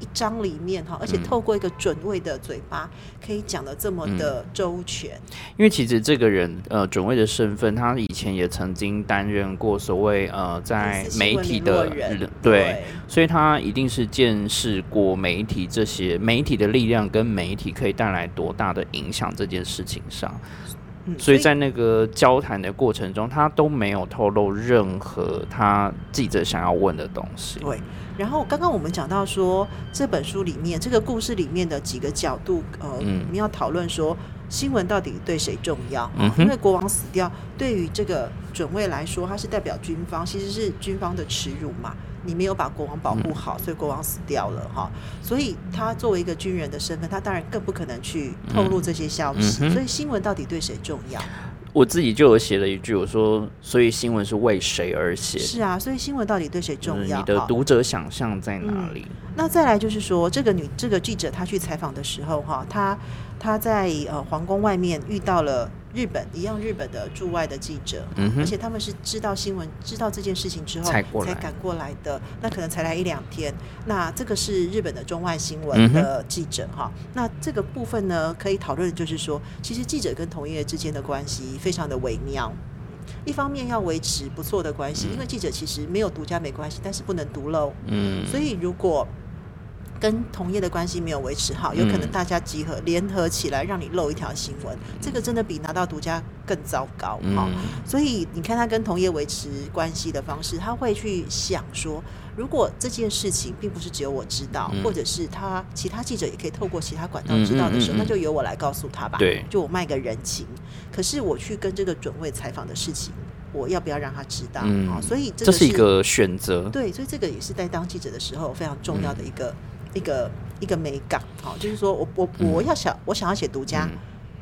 一章里面，而且透过一个准尉的嘴巴、嗯、可以讲得这么的周全、嗯、因为其实这个人、呃、准尉的身份他以前也曾经担任过所谓、呃、在媒体的人 对, 对，所以他一定是见识过媒体这些媒体的力量跟媒体可以带来多大的影响这件事情上、嗯、所以在那个交谈的过程中他都没有透露任何他记者想要问的东西。对，然后刚刚我们讲到说这本书里面这个故事里面的几个角度，呃，我们、嗯、要讨论说新闻到底对谁重要、嗯、因为国王死掉对于这个准尉来说他是代表军方，其实是军方的耻辱嘛，你没有把国王保护好、嗯、所以国王死掉了哈，所以他作为一个军人的身份，他当然更不可能去透露这些消息、嗯嗯、所以新闻到底对谁重要，我自己就有写了一句，我说所以新闻是为谁而写，是啊，所以新闻到底对谁重要、嗯、你的读者想象在哪里、嗯、那再来就是说这个女这个记者她去采访的时候哈，她她在、呃、皇宫外面遇到了日本一样日本的驻外的记者、嗯、而且他们是知道新闻知道这件事情之后才赶过来的，那可能才来一两天，那这个是日本的中外新闻的记者、嗯、那这个部分呢可以讨论，就是说其实记者跟同业之间的关系非常的微妙，一方面要维持不错的关系、嗯、因为记者其实没有独家没关系，但是不能独漏、嗯、所以如果跟同业的关系没有维持好，有可能大家集合联合起来让你漏一条新闻，这个真的比拿到独家更糟糕、嗯哦、所以你看他跟同业维持关系的方式，他会去想说如果这件事情并不是只有我知道、嗯、或者是他其他记者也可以透过其他管道知道的时候、嗯嗯嗯、那就由我来告诉他吧，对，就我卖个人情，可是我去跟这个准尉采访的事情我要不要让他知道、嗯哦、所以这个 是, 这是一个选择，对，所以这个也是在当记者的时候非常重要的一个、嗯一个一个美感、哦、就是说我我我要想、嗯、我想要写独家、嗯、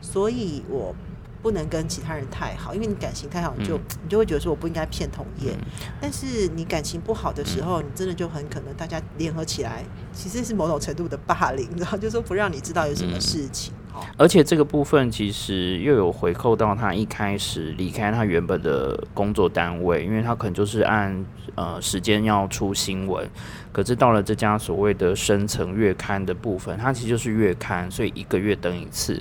所以我不能跟其他人太好，因为你感情太好你就、嗯、你就会觉得说我不应该骗同业、嗯、但是你感情不好的时候、嗯、你真的就很可能大家联合起来其实是某种程度的霸凌，然后就是说不让你知道有什么事情、嗯哦、而且这个部分其实又有回扣到他一开始离开他原本的工作单位，因为他可能就是按、呃、时间要出新闻，可是到了这家所谓的深层月刊的部分，它其实就是月刊，所以一个月登一次，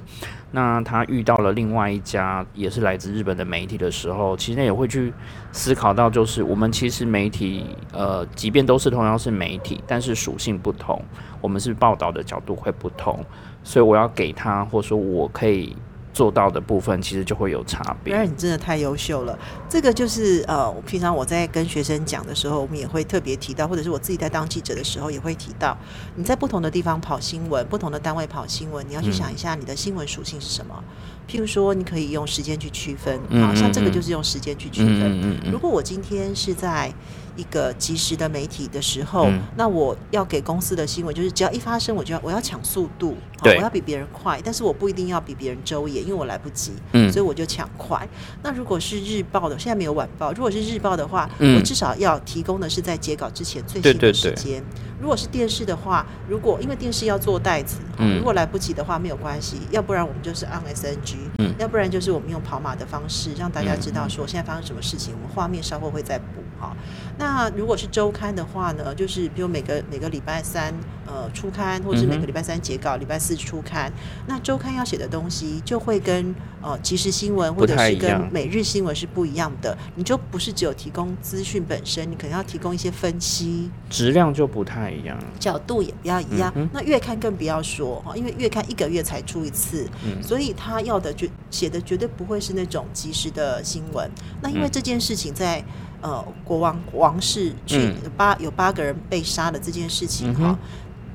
那他遇到了另外一家也是来自日本的媒体的时候，其实也会去思考到，就是我们其实媒体呃，即便都是同样是媒体，但是属性不同，我们是报道的角度会不同，所以我要给他或者说我可以做到的部分其实就会有差别。Ryan，你真的太优秀了，这个就是呃，我平常我在跟学生讲的时候，我们也会特别提到，或者是我自己在当记者的时候也会提到，你在不同的地方跑新闻，不同的单位跑新闻，你要去想一下你的新闻属性是什么。嗯、譬如说，你可以用时间去区分，好像这个就是用时间去区分。嗯嗯嗯。如果我今天是在一个即时的媒体的时候、嗯、那我要给公司的新闻就是只要一发生我就要我要抢速度、哦、我要比别人快，但是我不一定要比别人周延，因为我来不及、嗯、所以我就抢快。那如果是日报的，现在没有晚报，如果是日报的话、嗯、我至少要提供的是在截稿之前最新的时间，对对对。如果是电视的话，如果因为电视要做带子、哦嗯、如果来不及的话没有关系，要不然我们就是 on S N G、嗯、要不然就是我们用跑马的方式让大家知道说现在发生什么事情，我们画面稍后会再补、哦、那如果是周刊的话呢，就是比如每个每个礼拜三呃出刊，或是每个礼拜三截稿，礼拜四出刊，那周刊要写的东西就会跟呃即时新闻或者是跟每日新闻是不一样的，你就不是只有提供资讯本身，你可能要提供一些分析，质量就不太一样，角度也不要一样、嗯、那月刊更不要说，因为月刊一个月才出一次、嗯、所以他要的写的绝对不会是那种即时的新闻。那因为这件事情在呃，国王王室去八、嗯、有八个人被杀的这件事情哈，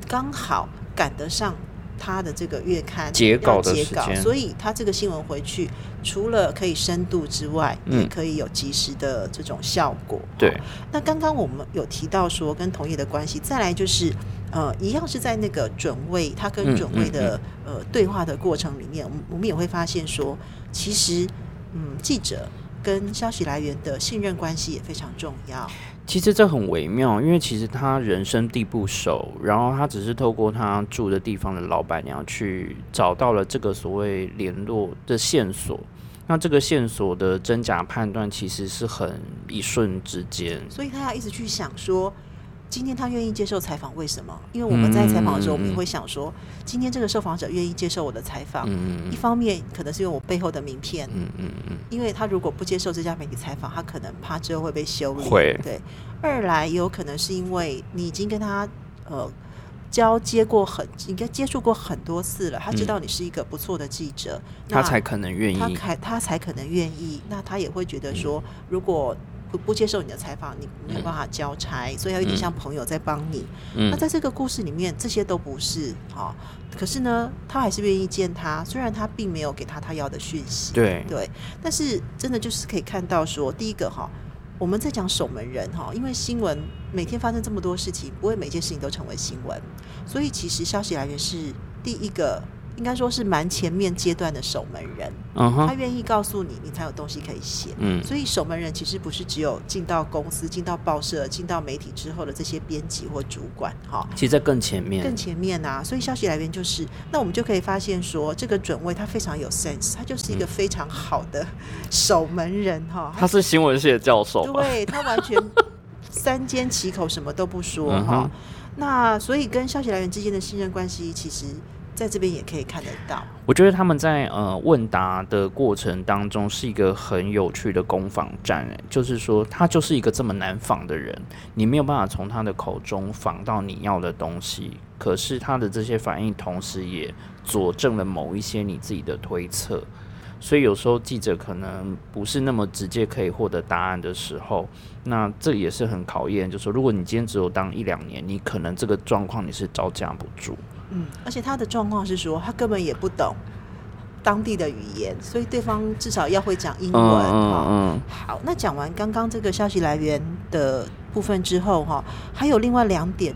刚、嗯、好赶得上他的这个月刊截稿的时间，所以他这个新闻回去除了可以深度之外、嗯、也可以有及时的这种效果。对、哦、那刚刚我们有提到说跟同业的关系，再来就是呃，一样是在那个准尉他跟准尉的、嗯嗯嗯、呃对话的过程里面，我们也会发现说其实嗯记者跟消息来源的信任关系也非常重要。其实这很微妙，因为其实他人生地不熟，然后他只是透过他住的地方的老板娘去找到了这个所谓联络的线索，那这个线索的真假判断其实是很一瞬之间，所以他要一直去想说今天他愿意接受采访为什么，因为我们在采访的时候我们也会想说、嗯、今天这个受访者愿意接受我的采访、嗯、一方面可能是因为我背后的名片、嗯嗯嗯、因为他如果不接受这家媒体采访，他可能怕之后会被修理，会，对。二来也有可能是因为你已经跟他呃交接过很应该接触过很多次了，他知道你是一个不错的记者、嗯、他才可能愿意 他, 他才可能愿意那他也会觉得说、嗯、如果不不接受你的采访，你没有办法交差，所以要有点像朋友在帮你、嗯、那在这个故事里面这些都不是、哦、可是呢他还是愿意见他，虽然他并没有给他他要的讯息， 对, 对但是真的就是可以看到说，第一个、哦、我们在讲守门人、哦、因为新闻每天发生这么多事情，不会每件事情都成为新闻，所以其实消息来源是第一个应该说是蛮前面阶段的守门人、uh-huh. 他愿意告诉你，你才有东西可以写、嗯、所以守门人其实不是只有进到公司进到报社进到媒体之后的这些编辑或主管、哦、其实在更前面更前面啊，所以消息来源就是，那我们就可以发现说这个准尉他非常有 sense， 他就是一个非常好的守门人、哦、他, 他是新闻系的教授，对，他完全三缄其口什么都不说、uh-huh. 哦、那所以跟消息来源之间的信任关系其实在这边也可以看得到。我觉得他们在呃问答的过程当中是一个很有趣的攻防战、欸、就是说他就是一个这么难访的人，你没有办法从他的口中访到你要的东西，可是他的这些反应同时也佐证了某一些你自己的推测，所以有时候记者可能不是那么直接可以获得答案的时候，那这也是很考验，就是说如果你今天只有当一两年，你可能这个状况你是招架不住。嗯，而且他的状况是说，他根本也不懂当地的语言，所以对方至少要会讲英文。嗯嗯嗯。好，那讲完刚刚这个消息来源的部分之后，哈，还有另外两点，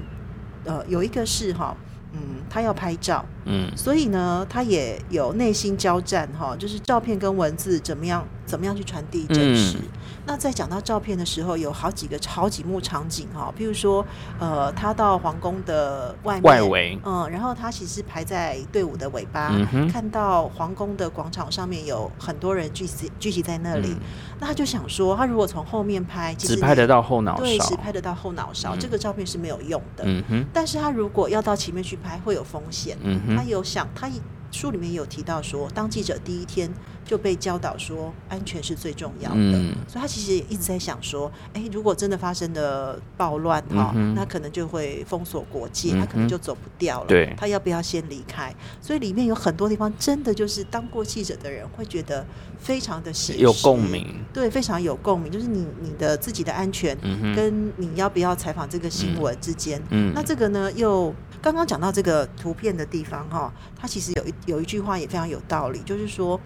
呃，有一个是哈，嗯，他要拍照，嗯，所以呢，他也有内心交战，哈，就是照片跟文字怎么样，怎么样去传递真实。嗯，那在讲到照片的时候，有好几个好几幕场景哈，譬如说，呃，他到皇宫的外面外围，嗯，然后他其实排在队伍的尾巴，嗯、看到皇宫的广场上面有很多人聚集聚集在那里、嗯，那他就想说，他如果从后面拍，只拍得到后脑勺，对，只拍得到后脑勺、嗯，这个照片是没有用的。嗯哼，但是他如果要到前面去拍，会有风险。嗯哼，他有想他。书里面也有提到说，当记者第一天就被教导说安全是最重要的、嗯、所以他其实也一直在想说、欸、如果真的发生了暴乱、哦嗯、那可能就会封锁国界、嗯、他可能就走不掉了，对，他要不要先离开，所以里面有很多地方真的就是当过记者的人会觉得非常的写实，有共鸣，对，非常有共鸣，就是 你, 你的自己的安全跟你要不要采访这个新闻之间、嗯嗯、那这个呢又刚刚讲到这个图片的地方、哦、它其实有一有一句话也非常有道理，就是说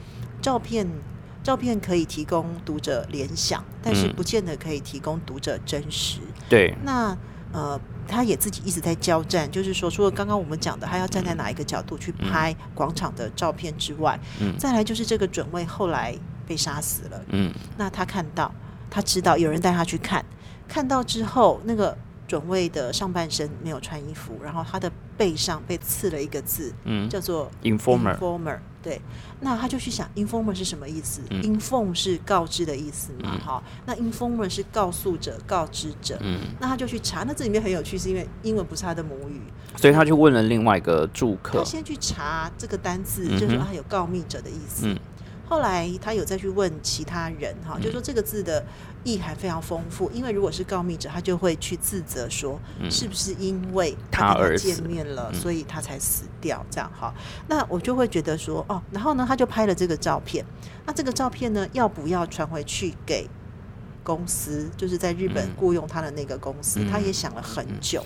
照片照片可以提供读者联想，但是不见得可以提供读者真实、嗯、对，那呃他也自己一直在交战，就是说除了刚刚我们讲的他要站在哪一个角度去拍广场的照片之外、嗯、再来就是这个准尉后来被杀死了，嗯，那他看到他知道有人带他去看，看到之后那个准尉的上半身没有穿衣服，然后他的背上被刺了一个字、嗯、叫做 informer, informer， 对，那他就去想 informer 是什么意思、嗯、inform 是告知的意思嘛、嗯、那 informer 是告诉者告知者、嗯、那他就去查，那这里面很有趣是因为英文不是他的母语，所以他就问了另外一个住客，他先去查这个单字、嗯、就是他有告密者的意思、嗯，后来他有再去问其他人哈，就是说这个字的意涵非常丰富，因为如果是告密者，他就会去自责说，是不是因为他跟他见面了，所以他才死掉这样哈。那我就会觉得说，哦，然后呢，他就拍了这个照片，那这个照片呢，要不要传回去给公司，就是在日本雇佣他的那个公司，他也想了很久。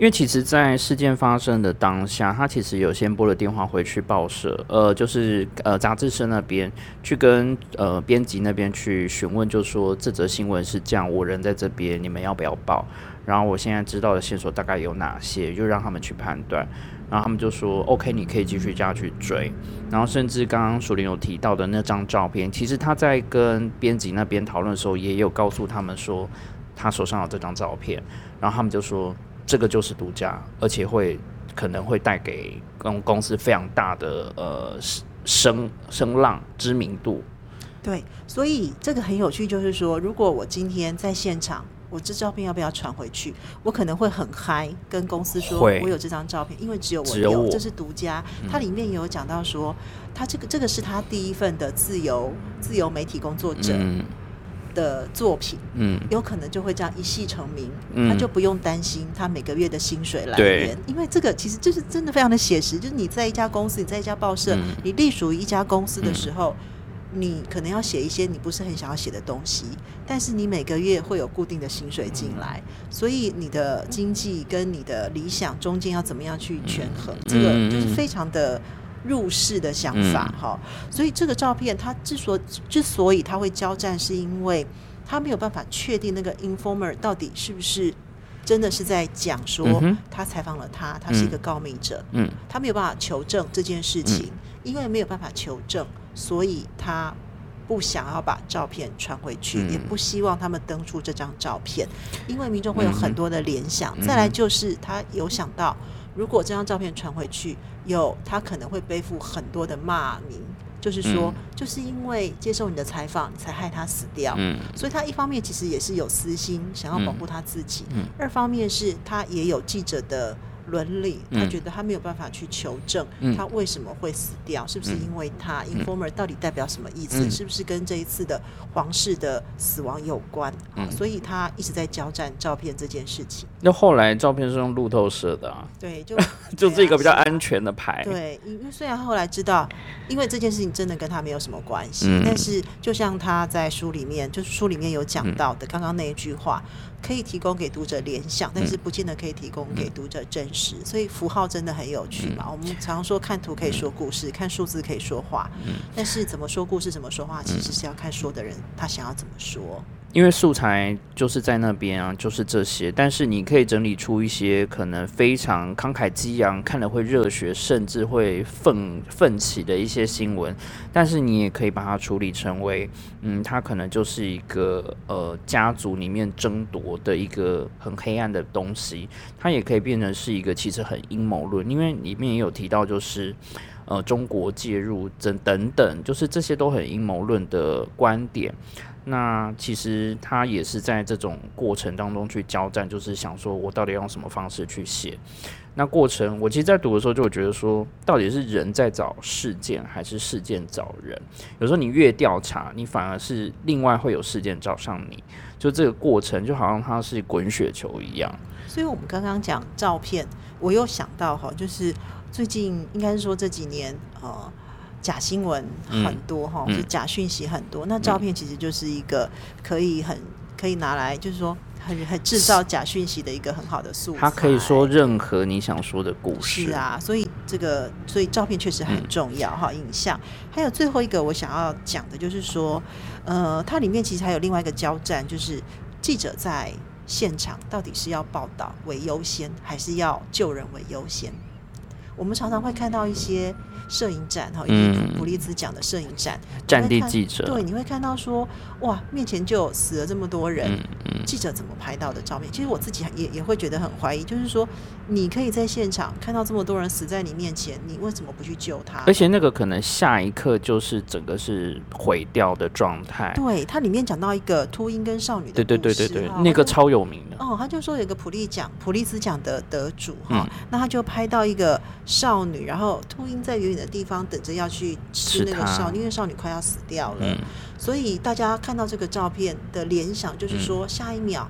因为其实在事件发生的当下，他其实有先拨了电话回去报社，呃就是呃杂志社那边去跟呃编辑那边去询问，就说这则新闻是这样，我人在这边，你们要不要报，然后我现在知道的线索大概有哪些，就让他们去判断，然后他们就说 OK 你可以继续下去追，然后甚至刚刚淑玲有提到的那张照片，其实他在跟编辑那边讨论的时候也有告诉他们说他手上有这张照片，然后他们就说这个就是独家，而且会可能会带给公司非常大的呃声声浪知名度。对，所以这个很有趣，就是说，如果我今天在现场，我这照片要不要传回去？我可能会很嗨，跟公司说我有这张照片，因为只有我有，这是独家。它里面也有讲到说，他这个这个是他第一份的自由自由媒体工作者。嗯的作品、嗯、有可能就会这样一夕成名、嗯、他就不用担心他每个月的薪水来源，因为这个其实就是真的非常的写实，就是你在一家公司，你在一家报社、嗯、你隶属于一家公司的时候、嗯、你可能要写一些你不是很想要写的东西，但是你每个月会有固定的薪水进来，所以你的经济跟你的理想中间要怎么样去权衡，这个就是非常的入世的想法、哦、所以这个照片它之所之所以它会交战，是因为它没有办法确定那个 informer 到底是不是真的是在讲说他采访了他，他是一个告密者，他没有办法求证这件事情，因为没有办法求证，所以他不想要把照片传回去、嗯、也不希望他们登出这张照片，因为民众会有很多的联想、嗯、再来就是他有想到如果这张照片传回去，有他可能会背负很多的骂名，就是说、嗯、就是因为接受你的采访你才害他死掉、嗯、所以他一方面其实也是有私心想要保护他自己、嗯嗯、二方面是他也有记者的伦理，他觉得他没有办法去求证、嗯、他为什么会死掉，是不是因为他、嗯、informer 到底代表什么意思、嗯、是不是跟这一次的皇室的死亡有关、嗯啊、所以他一直在交战照片这件事情。那后来照片是用路透社的啊，对，就就是一个比较安全的牌。对，因为虽然后来知道因为这件事情真的跟他没有什么关系、嗯、但是就像他在书里面就是书里面有讲到的刚刚、嗯、那一句话，可以提供给读者联想，但是不见得可以提供给读者真实、嗯、所以符号真的很有趣嘛、嗯、我们常说看图可以说故事、嗯、看数字可以说话、嗯、但是怎么说故事怎么说话其实是要看说的人、嗯、他想要怎么说，因为素材就是在那边啊，就是这些，但是你可以整理出一些可能非常慷慨激昂，看了会热血甚至会奋奋起的一些新闻，但是你也可以把它处理成为嗯，它可能就是一个呃家族里面争夺的一个很黑暗的东西，它也可以变成是一个其实很阴谋论，因为里面也有提到就是呃中国介入等等，就是这些都很阴谋论的观点。那其实他也是在这种过程当中去交战，就是想说我到底用什么方式去写。那过程我其实在读的时候就觉得说，到底是人在找事件还是事件找人，有时候你越调查你反而是另外会有事件找上你，就这个过程就好像它是滚雪球一样。所以我们刚刚讲照片，我又想到就是最近应该是说这几年呃假新闻很多、嗯、就假讯息很多、嗯、那照片其实就是一个可以很可以拿来就是说很很制造假讯息的一个很好的素材，它可以说任何你想说的故事。是啊，所以这个所以照片确实很重要、嗯、影像。还有最后一个我想要讲的就是说呃，它里面其实还有另外一个交战，就是记者在现场到底是要报道为优先还是要救人为优先。我们常常会看到一些摄影展，以及普利兹奖的摄影展，战地记者，对，你会看到说哇面前就死了这么多人、嗯嗯、记者怎么拍到的照片。其实我自己 也, 也会觉得很怀疑，就是说你可以在现场看到这么多人死在你面前，你为什么不去救他，而且那个可能下一刻就是整个是毁掉的状态。对，他里面讲到一个秃鹰跟少女的故事，对对对对对，那个超有名的哦，他就说有一个普利奖普利兹奖的得主、嗯、那他就拍到一个少女，然后秃鹰在远远的地方等着要去吃那个少女，因为少女快要死掉了、嗯、所以大家看到这个照片的联想就是说、嗯、下一秒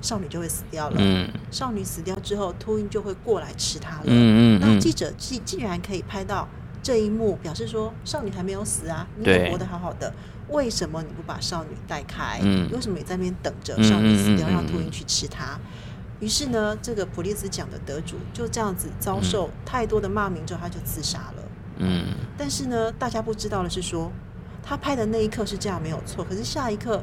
少女就会死掉了、嗯、少女死掉之后秃鹰就会过来吃她了、嗯嗯嗯、那记者既然可以拍到这一幕，表示说少女还没有死啊，你也活得好好的，为什么你不把少女带开、嗯、为什么你在那边等着少女死掉、嗯、让秃鹰去吃她。于是呢这个普利兹奖的得主就这样子遭受太多的骂名之后，他就自杀了。嗯，但是呢大家不知道的是说他拍的那一刻是这样没有错，可是下一刻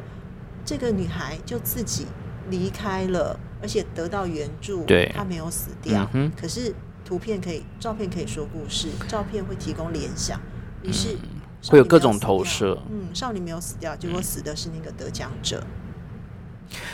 这个女孩就自己离开了，而且得到援助，对，她没有死掉、嗯、可是图片可以照片可以说故事，照片会提供联想，于是、嗯、会有各种投射。嗯，少女没有死掉，结果死的是那个得奖者。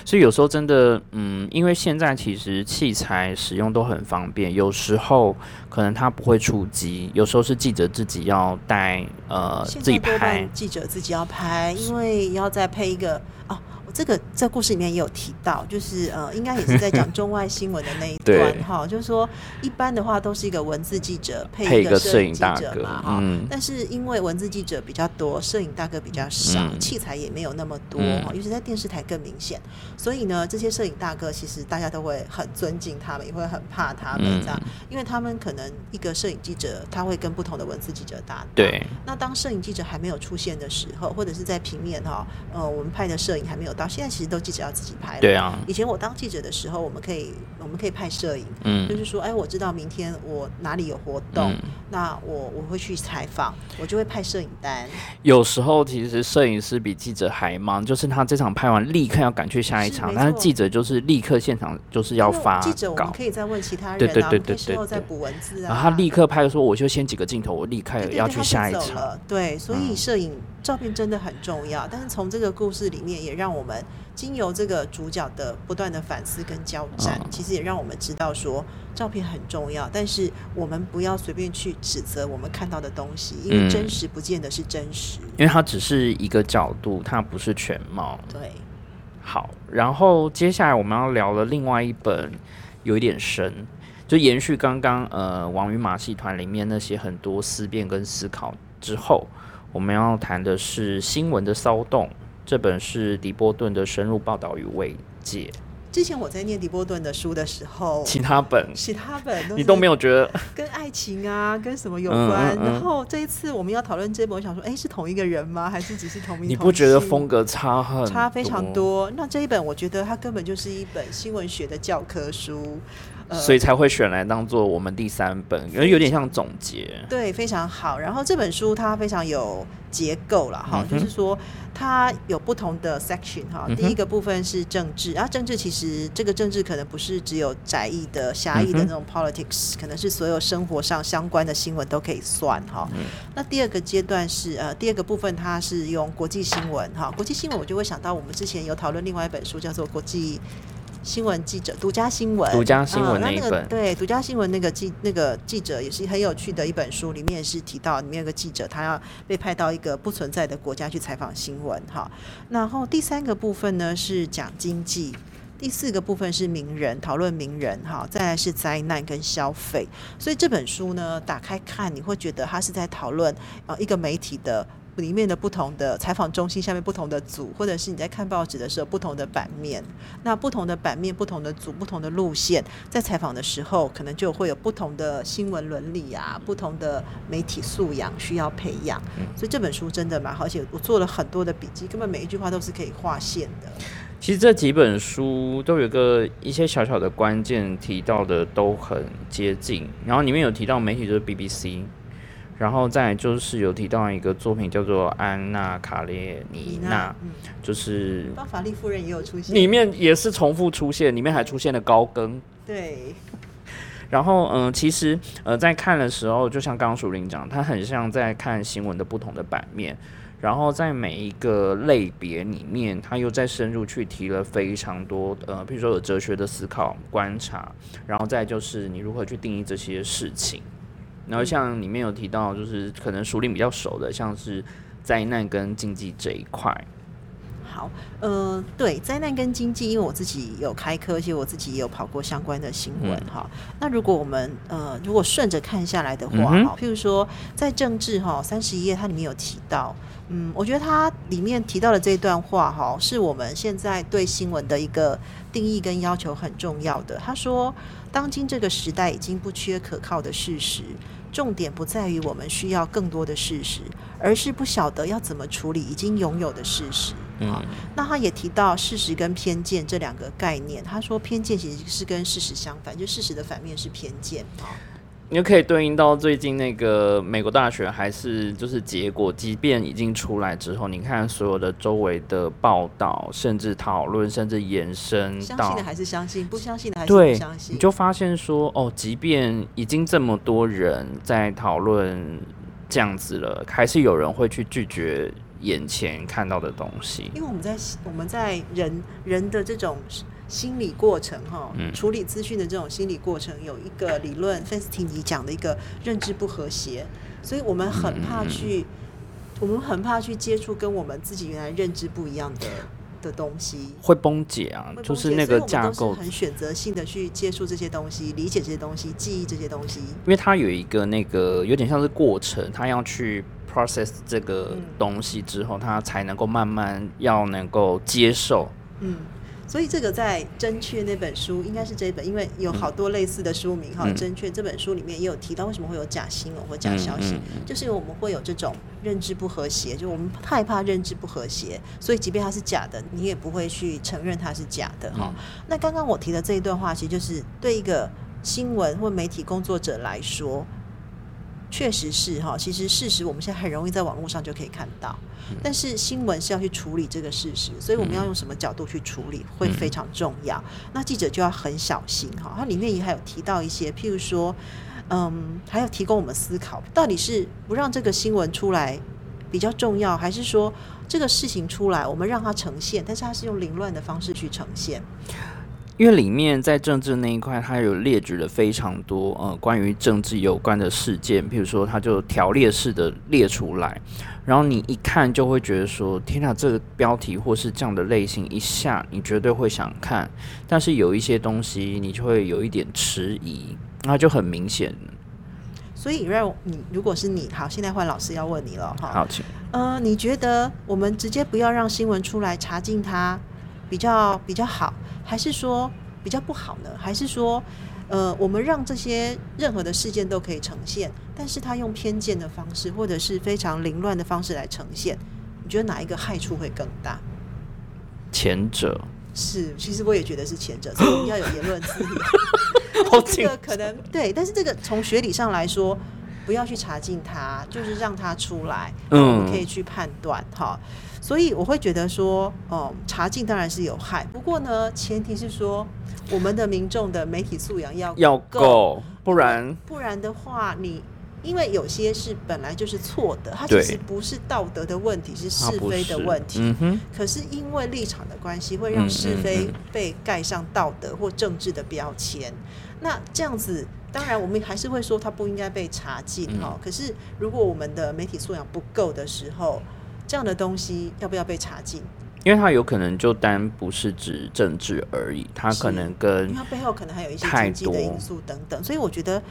所以有时候真的嗯，因为现在其实器材使用都很方便，有时候可能他不会触及，有时候是记者自己要带呃自己拍，记者自己要拍，因为要再配一个哦，我这个这故事里面也有提到，就是呃，应该也是在讲中外新闻的那一段哈，就是说一般的话都是一个文字记者配一个摄影记者嘛哈、嗯，但是因为文字记者比较多，摄影大哥比较少，嗯、器材也没有那么多，嗯、尤其在电视台更明显，所以呢，这些摄影大哥其实大家都会很尊敬他们，也会很怕他们这样，嗯、因为他们可能一个摄影记者他会跟不同的文字记者搭档，对，那当摄影记者还没有出现的时候，或者是在平面哈，呃，我们拍的摄影还没有到。现在其实都记者要自己拍了。对啊，以前我当记者的时候，我们可以我们可以拍摄影，嗯，就是说，哎，我知道明天我哪里有活动，嗯、那我我会去采访，我就会拍摄影单。有时候其实摄影师比记者还忙，就是他这场拍完立刻要赶去下一场，是但是记者就是立刻现场就是要发稿。记者我们可以再问其他人，对对对对 对, 对, 对, 对，之后再补文字啊。然后他立刻拍说，我就先几个镜头，我立刻要去下一场。对, 对, 对, 了对所以摄影。嗯照片真的很重要，但是从这个故事里面也让我们经由这个主角的不断的反思跟交战、嗯、其实也让我们知道说照片很重要，但是我们不要随便去指责我们看到的东西，因为真实不见得是真实、嗯、因为它只是一个角度，它不是全貌。对，好，然后接下来我们要聊的另外一本有一点深，就延续刚刚呃王与马戏团里面那些很多思辨跟思考之后，我们要谈的是新闻的骚动，这本是狄波顿的深入报道与慰藉。之前我在念狄波顿的书的时候，其他本其他本都你都没有觉得跟爱情啊跟什么有关、嗯嗯嗯、然后这一次我们要讨论这本，我想说哎，是同一个人吗？还是只是同名同姓？你不觉得风格差很多？差非常多。那这一本我觉得它根本就是一本新闻学的教科书，所以才会选来当做我们第三本，因为有点像总结。对，非常好。然后这本书它非常有结构啦、嗯、就是说它有不同的 section、嗯、第一个部分是政治，然后政治其实这个政治可能不是只有窄义的狭义的那种 politics、嗯、可能是所有生活上相关的新闻都可以算、嗯、那第二个阶段是、呃、第二个部分它是用国际新闻，国际新闻我就会想到我们之前有讨论另外一本书叫做国际新闻记者独家新闻，独家新闻那一本、嗯那那個、对，独家新闻那个记那个记者也是很有趣的一本书，里面也是提到里面有个记者他要被派到一个不存在的国家去采访新闻哈。然后第三个部分呢是讲经济，第四个部分是名人，讨论名人哈，再来是灾难跟消费。所以这本书呢打开看，你会觉得他是在讨论、呃、一个媒体的里面的不同的采访中心下面不同的组，或者是你在看报纸的时候不同的版面，那不同的版面不同的组不同的路线，在采访的时候可能就会有不同的新闻伦理啊，不同的媒体素养需要培养。所以这本书真的蛮好，而且我做了很多的笔记，根本每一句话都是可以划线的。其实这几本书都有个一些小小的关键提到的都很接近，然后里面有提到媒体就是 B B C，然后再来就是有提到一个作品叫做安娜卡列尼娜、嗯、就是巴伐利夫人也有出现，里面也是重复出现，里面还出现了高更。对，然后嗯、呃，其实呃，在看的时候就像刚刚淑玲讲，它很像在看新闻的不同的版面，然后在每一个类别里面它又再深入去提了非常多呃，比如说有哲学的思考观察，然后再来就是你如何去定义这些事情。然后像里面有提到就是可能熟龄比较熟的像是灾难跟经济这一块。好，呃，对，灾难跟经济，因为我自己有开科，而且我自己也有跑过相关的新闻、嗯、哈。那如果我们呃，如果顺着看下来的话，嗯、譬如说在政治哈三十一页，它里面有提到，嗯，我觉得它里面提到的这段话哈，是我们现在对新闻的一个定义跟要求很重要的。他说，当今这个时代已经不缺可靠的事实。重点不在于我们需要更多的事实，而是不晓得要怎么处理已经拥有的事实、嗯啊、那他也提到事实跟偏见这两个概念，他说偏见其实是跟事实相反，就事实的反面是偏见、啊、你就可以对应到最近那个美国大选，还是就是结果即便已经出来之后，你看所有的周围的报道甚至讨论甚至延伸到相信的还是相信，不相信的还是不相信。对，你就发现说哦，即便已经这么多人在讨论这样子了，还是有人会去拒绝眼前看到的东西。因为我们在我们在人人的这种心理过程、哦嗯、处理资讯的这种心理过程有一个理论费斯廷尼讲的一个认知不和谐，所以我们很怕去、嗯、我们很怕去接触跟我们自己原来认知不一样的的东西会崩解啊，崩解就是那个架构。所以我们都是很选择性的去接触这些东西，理解这些东西，记忆这些东西，因为它有一个那个有点像是过程，它要去 process 这个东西之后，嗯，它才能够慢慢要能够接受。嗯，所以这个在真确那本书，应该是这本，因为有好多类似的书名，嗯，真确这本书里面也有提到为什么会有假新闻或假消息，嗯嗯嗯，就是因为我们会有这种认知不和谐，就我们害怕认知不和谐，所以即便它是假的你也不会去承认它是假的，嗯，那刚刚我提的这一段话其实就是对一个新闻或媒体工作者来说确实是，其实事实我们现在很容易在网络上就可以看到，但是新闻是要去处理这个事实，所以我们要用什么角度去处理会非常重要，那记者就要很小心。它里面也还有提到一些，譬如说嗯，还有提供我们思考，到底是不让这个新闻出来比较重要，还是说这个事情出来我们让它呈现，但是它是用凌乱的方式去呈现。因为里面在政治那一块，它有列举了非常多呃关于政治有关的事件，譬如说它就条列式的列出来，然后你一看就会觉得说，天啊，这个标题或是这样的类型一下你绝对会想看，但是有一些东西你就会有一点迟疑，那就很明显。所以你如果是你，好，现在换老师要问你了，好，请呃，你觉得我们直接不要让新闻出来查禁它比较比较好，还是说比较不好呢？还是说呃，我们让这些任何的事件都可以呈现，但是他用偏见的方式或者是非常凌乱的方式来呈现，你觉得哪一个害处会更大？前者。是，其实我也觉得是前者，所以我们要有言论自由。好紧张。这个可能对，但是这个从学理上来说不要去查禁它，就是让它出来，嗯，我们可以去判断哈。所以我会觉得说，嗯，查禁当然是有害，不过呢，前提是说我们的民众的媒体素养要要够，不然不然的话你，你因为有些是本来就是错的，它其实不是道德的问题，是是非的问题，嗯哼。可是因为立场的关系，会让是非被盖上道德或政治的标签，嗯嗯嗯。那这样子，当然我们还是会说它不应该被查禁，嗯哦，可是如果我们的媒体素养不够的时候，这样的东西要不要被查禁？因为它有可能就单不是指政治而已，它可能跟因为它背后可能还有一些经济的因素等等，所以我觉得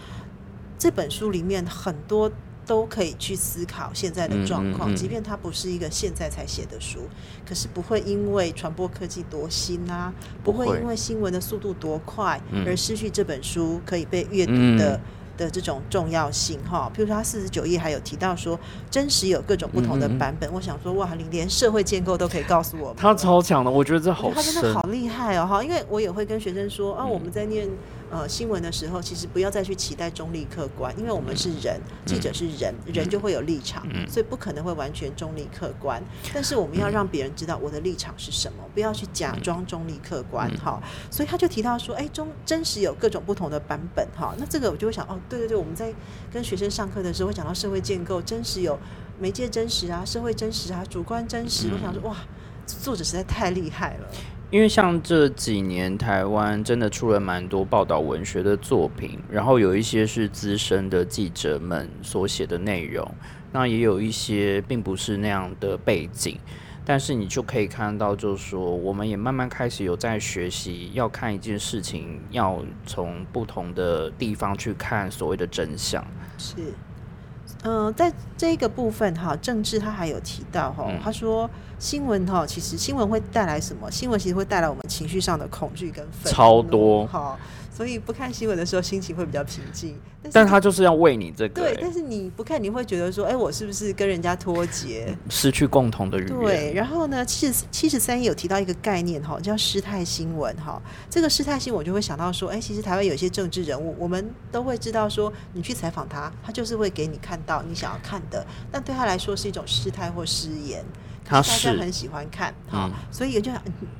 这本书里面很多都可以去思考现在的状况，嗯嗯嗯，即便它不是一个现在才写的书，可是不会因为传播科技多新啊，不会因为新闻的速度多快而失去这本书可以被阅读的，嗯嗯的这种重要性哈。譬如说他四十九页还有提到说真实有各种不同的版本，嗯嗯，我想说哇，你连社会建构都可以告诉我们，他超强的，我觉得这好深，他真的好厉害哦。因为我也会跟学生说啊，我们在念呃新闻的时候，其实不要再去期待中立客观，因为我们是人，记者是人，人就会有立场，所以不可能会完全中立客观，但是我们要让别人知道我的立场是什么，不要去假装中立客观哈。所以他就提到说，哎，中真实有各种不同的版本哈。那这个我就会想哦，对对对，我们在跟学生上课的时候会讲到社会建构，真实有媒介真实啊，社会真实啊，主观真实，嗯，我想说哇，作者实在太厉害了。因为像这几年台湾真的出了蛮多报道文学的作品，然后有一些是资深的记者们所写的内容，那也有一些并不是那样的背景，但是你就可以看到，就是说我们也慢慢开始有在学习，要看一件事情要从不同的地方去看所谓的真相。是呃、在这个部分哈，政治他还有提到哈，他说新闻哈，其实新闻会带来什么？新闻其实会带来我们情绪上的恐惧跟愤怒，超多哈。所以不看新闻的时候心情会比较平静，但是但他就是要为你这个，欸，对，但是你不看你会觉得说，哎，欸，我是不是跟人家脱节，失去共同的语言。对，然后呢七十三有提到一个概念叫失态新闻，这个失态新闻我就会想到说，哎，欸，其实台湾有些政治人物我们都会知道说你去采访他，他就是会给你看到你想要看的，但对他来说是一种失态或失言，他是大家很喜欢看，嗯，所以就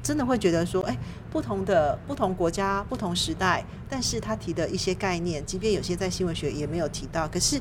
真的会觉得说，哎，不同的不同国家不同时代，但是他提的一些概念即便有些在新闻学也没有提到，可是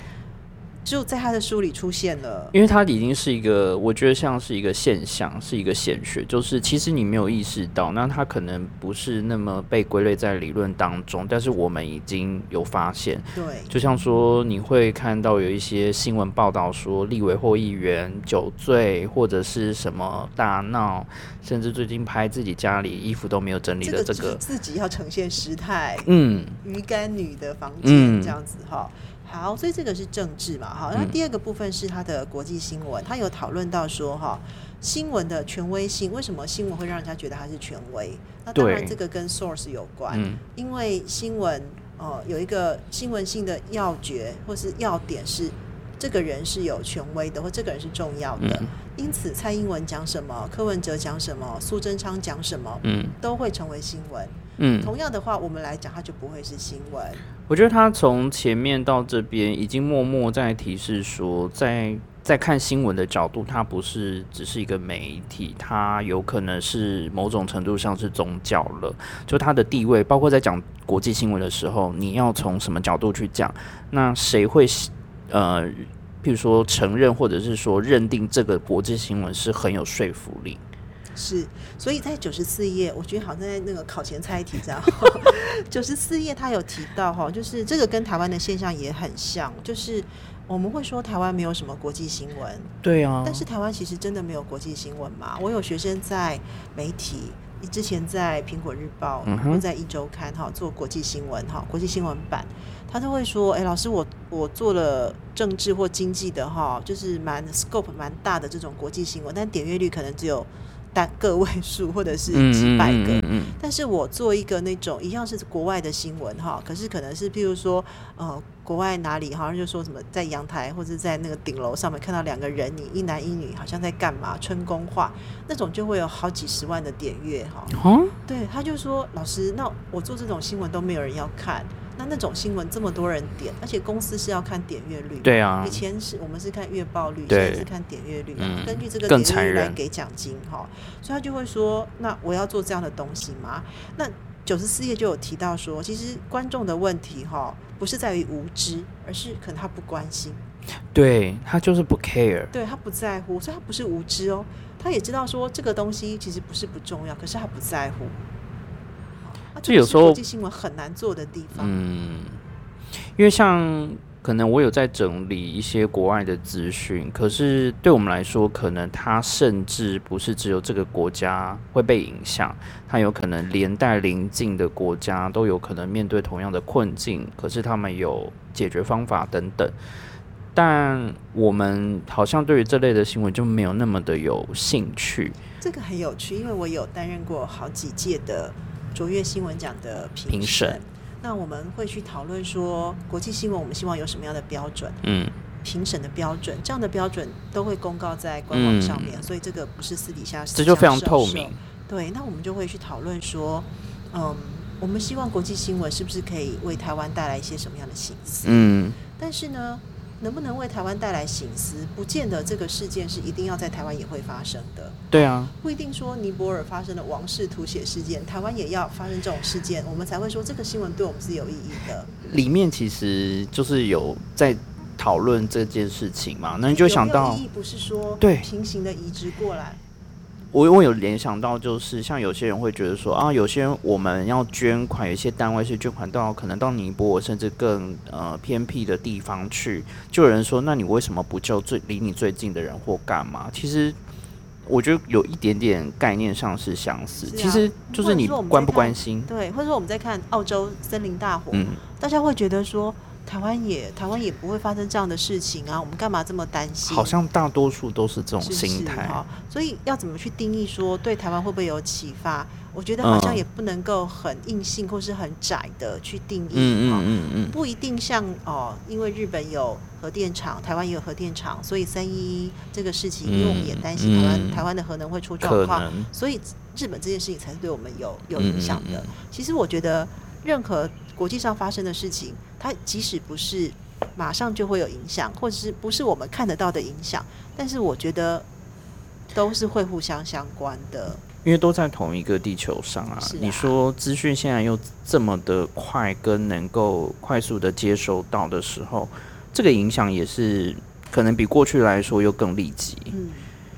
就在他的书里出现了，因为他已经是一个，我觉得像是一个现象，是一个显学，就是其实你没有意识到，那他可能不是那么被归类在理论当中，但是我们已经有发现。对，就像说你会看到有一些新闻报道说立委或议员酒醉或者是什么大闹，甚至最近拍自己家里衣服都没有整理的这个，这个自己要呈现失态，嗯，鱼干女的房间这样子哈。嗯，好，所以这个是政治嘛，好，那第二个部分是他的国际新闻，他有讨论到说哈，新闻的权威性，为什么新闻会让人家觉得它是权威？那当然这个跟 source 有关，嗯，因为新闻呃有一个新闻性的要诀或是要点是这个人是有权威的，或这个人是重要的，嗯，因此蔡英文讲什么，柯文哲讲什么，苏贞昌讲什么，嗯，都会成为新闻。嗯，同样的话我们来讲它就不会是新闻。我觉得他从前面到这边已经默默在提示说，在在看新闻的角度，它不是只是一个媒体，它有可能是某种程度上是宗教了，就它的地位，包括在讲国际新闻的时候，你要从什么角度去讲，那谁会呃譬如说承认或者是说认定这个国际新闻是很有说服力。是，所以在九十四页，我觉得好像在那个考前猜题这样。九十四页他有提到，就是这个跟台湾的现象也很像，就是我们会说台湾没有什么国际新闻，对啊，但是台湾其实真的没有国际新闻嘛。我有学生在媒体，之前在苹果日报，嗯，在一周刊做国际新闻，国际新闻版，他都会说，哎，欸，老师我，我做了政治或经济的，就是蛮 scope 蛮大的这种国际新闻，但点阅率可能只有单个位数或者是几百个，嗯嗯嗯嗯，但是我做一个那种一样是国外的新闻哈，可是可能是譬如说呃国外哪里好像就说什么在阳台或者在那个顶楼上面看到两个人影，一男一女好像在干嘛春宫画那种，就会有好几十万的点阅哈，哦。对，他就说老师，那我做这种新闻都没有人要看。那那种新闻这么多人点，而且公司是要看点阅率，对啊，以前是我们是看月报率，现在是看点阅率，嗯，根据这个点阅率来给奖金，哦，所以他就会说那我要做这样的东西吗？那九十四页就有提到说，其实观众的问题，哦，不是在于无知，而是可能他不关心，对，他就是不 care， 对，他不在乎，所以他不是无知哦，他也知道说这个东西其实不是不重要，可是他不在乎，这有时候国际新闻很难做的地方。嗯，因为像可能我有在整理一些国外的资讯，可是对我们来说，可能它甚至不是只有这个国家会被影响，它有可能连带邻近的国家都有可能面对同样的困境，可是他们有解决方法等等。但我们好像对于这类的新闻就没有那么的有兴趣。这个很有趣，因为我有担任过好几届的卓越新闻奖的评审，那我们会去讨论说国际新闻我们希望有什么样的标准，嗯，评审的标准，这样的标准都会公告在官网上面，嗯，所以这个不是私底下，这就非常透明。对，那我们就会去讨论说，嗯，我们希望国际新闻是不是可以为台湾带来一些什么样的省思，嗯，但是呢能不能为台湾带来省思，不见得这个事件是一定要在台湾也会发生的。对啊，不一定说尼泊尔发生了王室涂血事件，台湾也要发生这种事件，我们才会说这个新闻对我们是有意义的。里面其实就是有在讨论这件事情嘛，那你就想到有没有意义，不是说平行的移植过来。我我有联想到，就是像有些人会觉得说啊，有些人我们要捐款，有些单位是捐款到可能到尼泊尔甚至更呃偏僻的地方去，就有人说，那你为什么不救最离你最近的人或干嘛？其实我觉得有一点点概念上是相似，是啊，其实就是你关不关心，对，或者说我们在看澳洲森林大火，嗯，大家会觉得说，台湾也台湾也不会发生这样的事情啊，我们干嘛这么担心？好像大多数都是这种心态，所以要怎么去定义说对台湾会不会有启发？我觉得好像也不能够很硬性或是很窄的去定义，嗯嗯嗯嗯，不一定像哦，因为日本有核电厂，台湾也有核电厂，所以三一一这个事情，嗯，因为我们也担心台湾，嗯，台湾的核能会出状况，所以日本这件事情才是对我们有有影响的，嗯嗯嗯。其实我觉得任何国际上发生的事情，它即使不是马上就会有影响，或者是不是我们看得到的影响，但是我觉得都是会互相相关的，因为都在同一个地球上啊。啊，你说资讯现在又这么的快，跟能够快速的接收到的时候，这个影响也是可能比过去来说又更立即。嗯，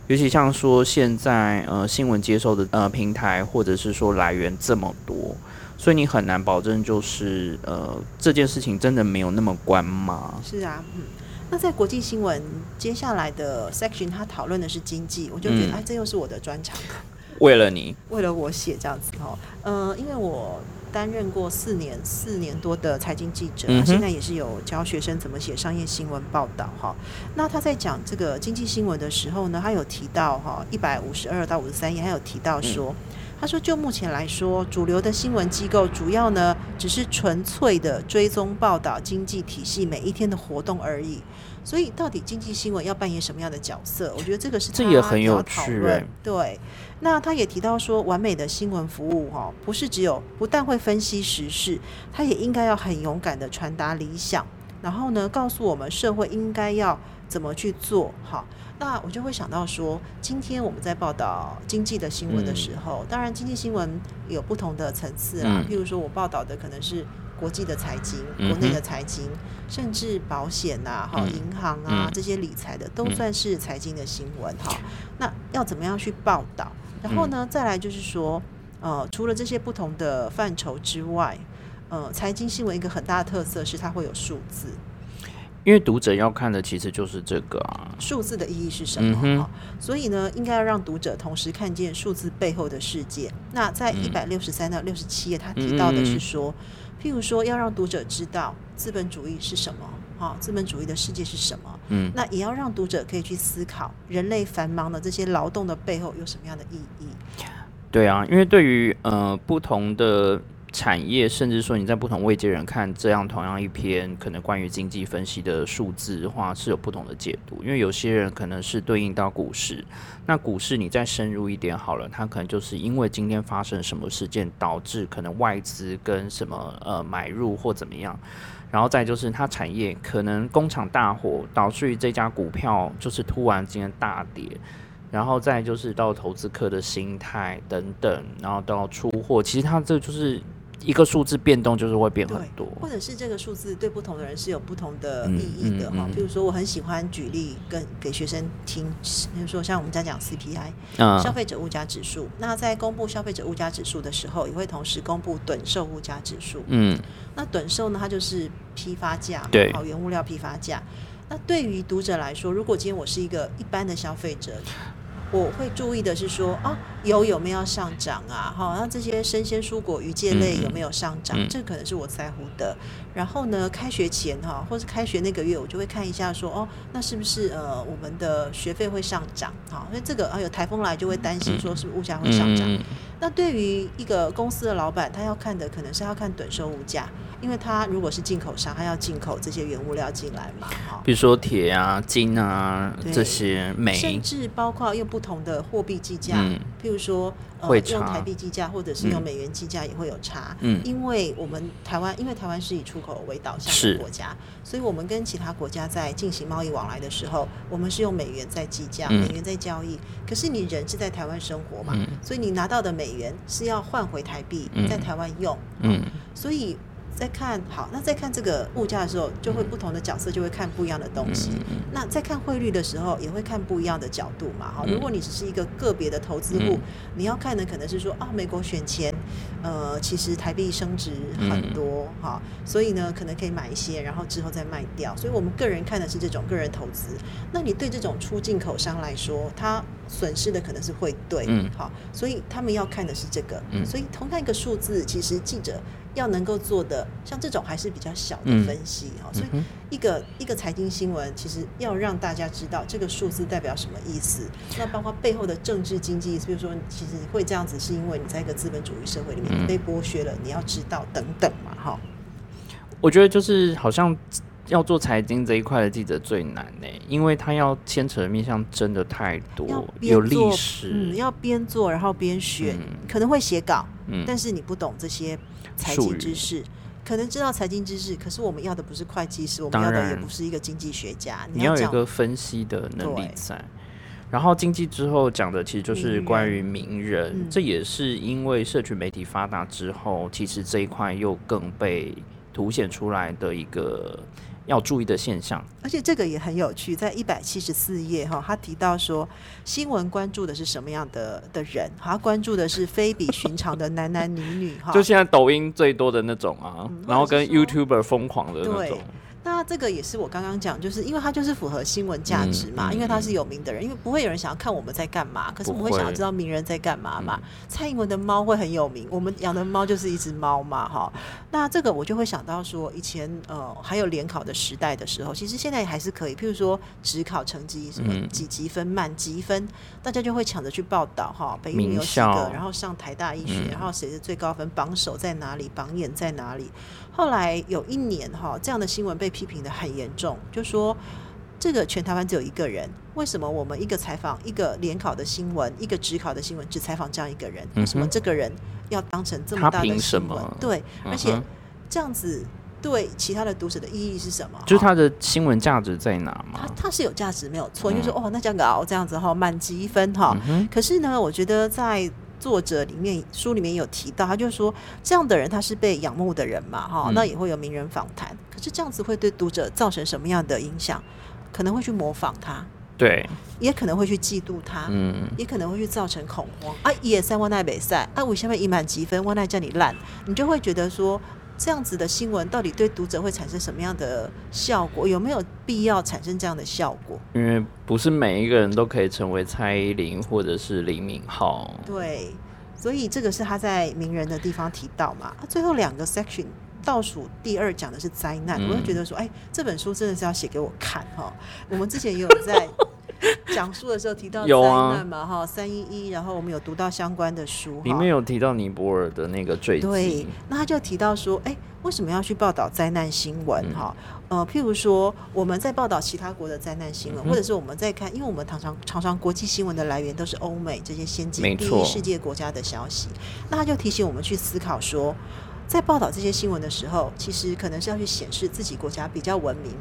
尤其像说现在呃新闻接收的呃平台或者是说来源这么多，所以你很难保证就是呃这件事情真的没有那么关吗？是啊，嗯。那在国际新闻接下来的 section， 他讨论的是经济，我就觉得、嗯、哎，这又是我的专长。为了你，为了我写这样子哦，呃，因为我担任过四年四年多的财经记者、嗯啊，现在也是有教学生怎么写商业新闻报道哈。那他在讲这个经济新闻的时候呢，他有提到哈，一百五十二到五十三页，他有提到说，嗯、他说就目前来说，主流的新闻机构主要呢只是纯粹的追踪报道经济体系每一天的活动而已。所以到底经济新闻要扮演什么样的角色？我觉得这个是这也很有趣、欸。对，那他也提到说，完美的新闻服务哈，不是只有不但会分析时事，他也应该要很勇敢的传达理想，然后呢，告诉我们社会应该要怎么去做。好，那我就会想到说，今天我们在报道经济的新闻的时候，嗯、当然经济新闻有不同的层次啦、嗯，譬如说我报道的可能是国际的财经、国内的财经、嗯，甚至保险啊、哈、银行啊、嗯、这些理财的，都算是财经的新闻哈、嗯。那要怎么样去报道？然后呢，再来就是说，呃，除了这些不同的范畴之外，呃，财经新闻一个很大的特色是它会有数字。因为读者要看的其实就是这个啊，数字的意义是什么、嗯哦、所以呢应该要让读者同时看见数字背后的世界。那在一百六十三到六十七页他提到的是说、嗯、譬如说要让读者知道资本主义是什么、哦、资本主义的世界是什么、嗯、那也要让读者可以去思考人类繁忙的这些劳动的背后有什么样的意义。对啊，因为对于呃不同的产业，甚至说你在不同位阶人看这样同样一篇可能关于经济分析的数字的话是有不同的解读，因为有些人可能是对应到股市，那股市你再深入一点好了，它可能就是因为今天发生什么事件导致可能外资跟什么呃买入或怎么样，然后再就是它产业可能工厂大火导致于这家股票就是突然今天大跌，然后再就是到投资客的心态等等，然后到出货，其实它这就是一个数字变动就是会变很多，或者是这个数字对不同的人是有不同的意义的、嗯嗯嗯、比如说我很喜欢举例跟给学生听，比如说像我们在讲 C P I、嗯、消费者物价指数，那在公布消费者物价指数的时候也会同时公布趸售物价指数、嗯、那趸售呢它就是批发价，对，原物料批发价。那对于读者来说，如果今天我是一个一般的消费者，我会注意的是说啊，油有没有上涨啊？哈、哦，那这些生鲜蔬果、鱼介类有没有上涨？嗯、这可能是我在乎的。然后呢，开学前哈、哦，或是开学那个月，我就会看一下说哦，那是不是呃我们的学费会上涨？哈、哦，因为这个啊有台风来就会担心说是不是物价会上涨。嗯嗯、那对于一个公司的老板，他要看的可能是要看趸售物价，因为他如果是进口商，他要进口这些原物料进来嘛。哦、比如说铁啊、金啊这些煤，甚至包括又不。不同的货币计价，譬如说、呃、用台币计价或者是用美元计价也会有差、嗯、因为我们台湾因为台湾是以出口为导向的国家，所以我们跟其他国家在进行贸易往来的时候，我们是用美元在计价、嗯、美元在交易，可是你人是在台湾生活嘛、嗯、所以你拿到的美元是要换回台币、嗯、在台湾用、嗯嗯、所以在看好，那在看这个物价的时候，就会不同的角色就会看不一样的东西。嗯、那在看汇率的时候，也会看不一样的角度嘛。嗯、如果你只是一个个别的投资户、嗯，你要看的可能是说啊，美国选前，呃，其实台币升值很多、嗯啊、所以呢，可能可以买一些，然后之后再卖掉。所以我们个人看的是这种个人投资。那你对这种出进口商来说，他损失的可能是汇兑、嗯啊，所以他们要看的是这个。嗯、所以同样一个数字，其实记者要能够做的像这种还是比较小的分析、嗯哦、所以一个、嗯、一个财经新闻其实要让大家知道这个数字代表什么意思，那包括背后的政治经济，比如说其实会这样子是因为你在一个资本主义社会里面、嗯、你被剥削了，你要知道等等嘛、哦、我觉得就是好像要做财经这一块的记者最难、欸、因为他要牵扯的面向真的太多，有历史、嗯、要边做然后边学、嗯、可能会写稿、嗯、但是你不懂这些财经知识，可能知道财经知识，可是我们要的不是会计师，我们要的也不是一个经济学家，你 要, 你要有一个分析的能力在。然后经济之后讲的其实就是关于名人、嗯、这也是因为社群媒体发达之后，其实这一块又更被凸显出来的一个要注意的现象。而且这个也很有趣，在一百七十四页、哦、他提到说新闻关注的是什么样 的, 的人，他关注的是非比寻常的男男女女就现在抖音最多的那种啊、嗯、然后跟 YouTuber 疯狂的那种。那这个也是我刚刚讲，就是因为它就是符合新闻价值嘛、嗯、因为它是有名的人、嗯、因为不会有人想要看我们在干嘛，可是我们会想要知道名人在干嘛嘛、嗯、蔡英文的猫会很有名，我们养的猫就是一只猫嘛哈。那这个我就会想到说以前呃还有联考的时代的时候，其实现在还是可以，譬如说指考成绩什么几级分满级分，大家就会抢着去报道哈，北一女有几个，然后上台大医学、嗯、然后谁是最高分，榜首在哪里，榜眼在哪里。后来有一年哈，这样的新闻被批评得很严重，就说这个全台湾只有一个人，为什么我们一个采访一个联考的新闻，一个指考的新闻只采访这样一个人？为什么这个人要当成这么大的新闻？他凭什么？对，而且这样子对其他的读者的意义是什么？就是他的新闻价值在哪嘛？他他是有价值没有错，因为说哦，那这样搞这样子哈，满级分哈。可是呢，我觉得在作者里面书里面有提到，他就说这样的人他是被仰慕的人嘛、哦嗯、那也会有名人访谈，可是这样子会对读者造成什么样的影响？可能会去模仿他，对，也可能会去嫉妒他、嗯、也可能会去造成恐慌啊，他的可以我哪不可以啊，为什么他满积分我哪这么烂，你就会觉得说这样子的新闻到底对读者会产生什么样的效果？有没有必要产生这样的效果？因为不是每一个人都可以成为蔡依林或者是李敏镐，对，所以这个是他在名人的地方提到嘛。啊、最后两个 section 倒数第二讲的是灾难，嗯、我就觉得说，哎、欸，这本书真的是要写给我看哈。我们之前也有在讲述的时候提到灾难嘛，哈，三一一，然后我们有读到相关的书，里面有提到尼泊尔的那个坠机，对，那他就提到说，哎、欸，为什么要去报道灾难新闻？哈、嗯，呃，譬如说我们在报道其他国的灾难新闻、嗯，或者是我们在看，因为我们常常常常国际新闻的来源都是欧美这些先进第一世界国家的消息，那他就提醒我们去思考说，在报道这些新闻的时候，其实可能是要去显示自己国家比较文明。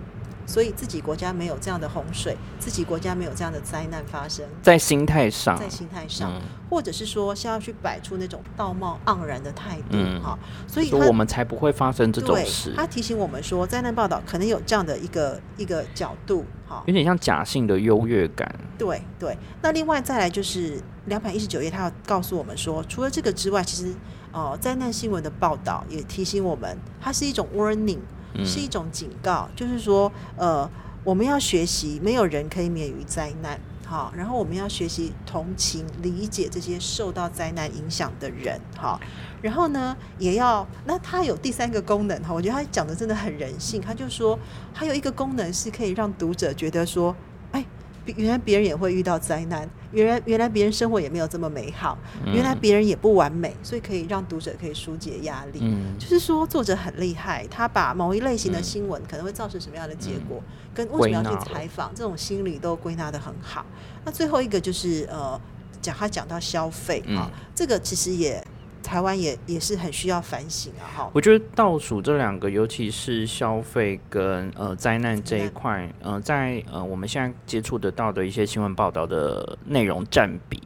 所以自己国家没有这样的洪水，自己国家没有这样的灾难发生，在心态上，在心态上、嗯，或者是说是要去摆出那种道貌岸然的态度、嗯哦、所以他我们才不会发生这种事。他提醒我们说，灾难报道可能有这样的一个一个角度、哦，有点像假性的优越感。对对，那另外再来就是两百一十九页，他要告诉我们说，除了这个之外，其实哦，灾难新闻的报道也提醒我们，它是一种 warning。是一种警告，就是说，呃，我们要学习，没有人可以免于灾难，好，然后我们要学习同情、理解这些受到灾难影响的人，好，然后呢，也要，那它有第三个功能，哈，我觉得它讲的真的很人性，它就说，还有一个功能是可以让读者觉得说，哎，原来别人也会遇到灾难，原来原来别人生活也没有这么美好，原来别人也不完美，所以可以让读者可以疏解压力、嗯、就是说作者很厉害，他把某一类型的新闻可能会造成什么样的结果、嗯、跟为什么要去采访这种心理都归纳得很好。那最后一个就是呃，讲他讲到消费、嗯啊、这个其实也台湾 也, 也是很需要反省啊！我觉得倒数这两个，尤其是消费跟呃灾难这一块，呃，在呃我们现在接触得到的一些新闻报道的内容占比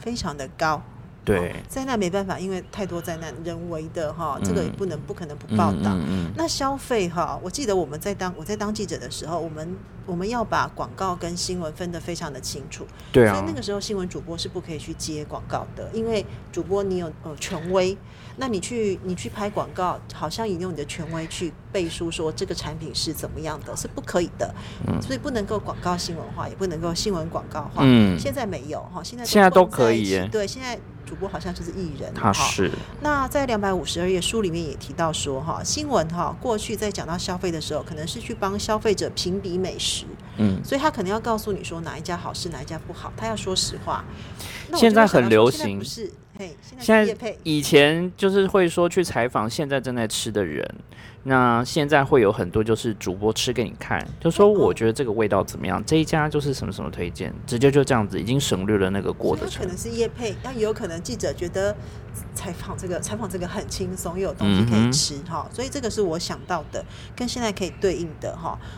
非常的高。对，灾、哦、难没办法，因为太多灾难人为的哈、哦嗯，这个也不能不可能不报道、嗯嗯嗯。那消费哈、哦，我记得我们在当我在当记者的时候，我们我们要把广告跟新闻分得非常的清楚。对啊，所以那个时候新闻主播是不可以去接广告的，因为主播你有呃权威，那你去你去拍广告，好像引用你的权威去背书说这个产品是怎么样的，是不可以的。嗯、所以不能够广告新闻化，也不能够新闻广告化。嗯，现在没有哈，现在现在都可以耶。对，现在。主播好像就是艺人，他是。那在两百五十二页书里面也提到说，哈，新闻哈，过去在讲到消费的时候，可能是去帮消费者评比美食，嗯，所以他可能要告诉你说哪一家好吃，哪一家不好，他要说实话。现在很流行，不是，嘿，现在以前就是会说去采访现在正在吃的人，那现在会有很多就是主播吃给你看，就说我觉得这个味道怎么样，嗯、这一家就是什么什么推荐，直接就这样子，已经省略了那个过的程。可能是业配，那有可能记者觉得采访这个采访这个很轻松，又有东西可以吃、嗯、所以这个是我想到的，跟现在可以对应的。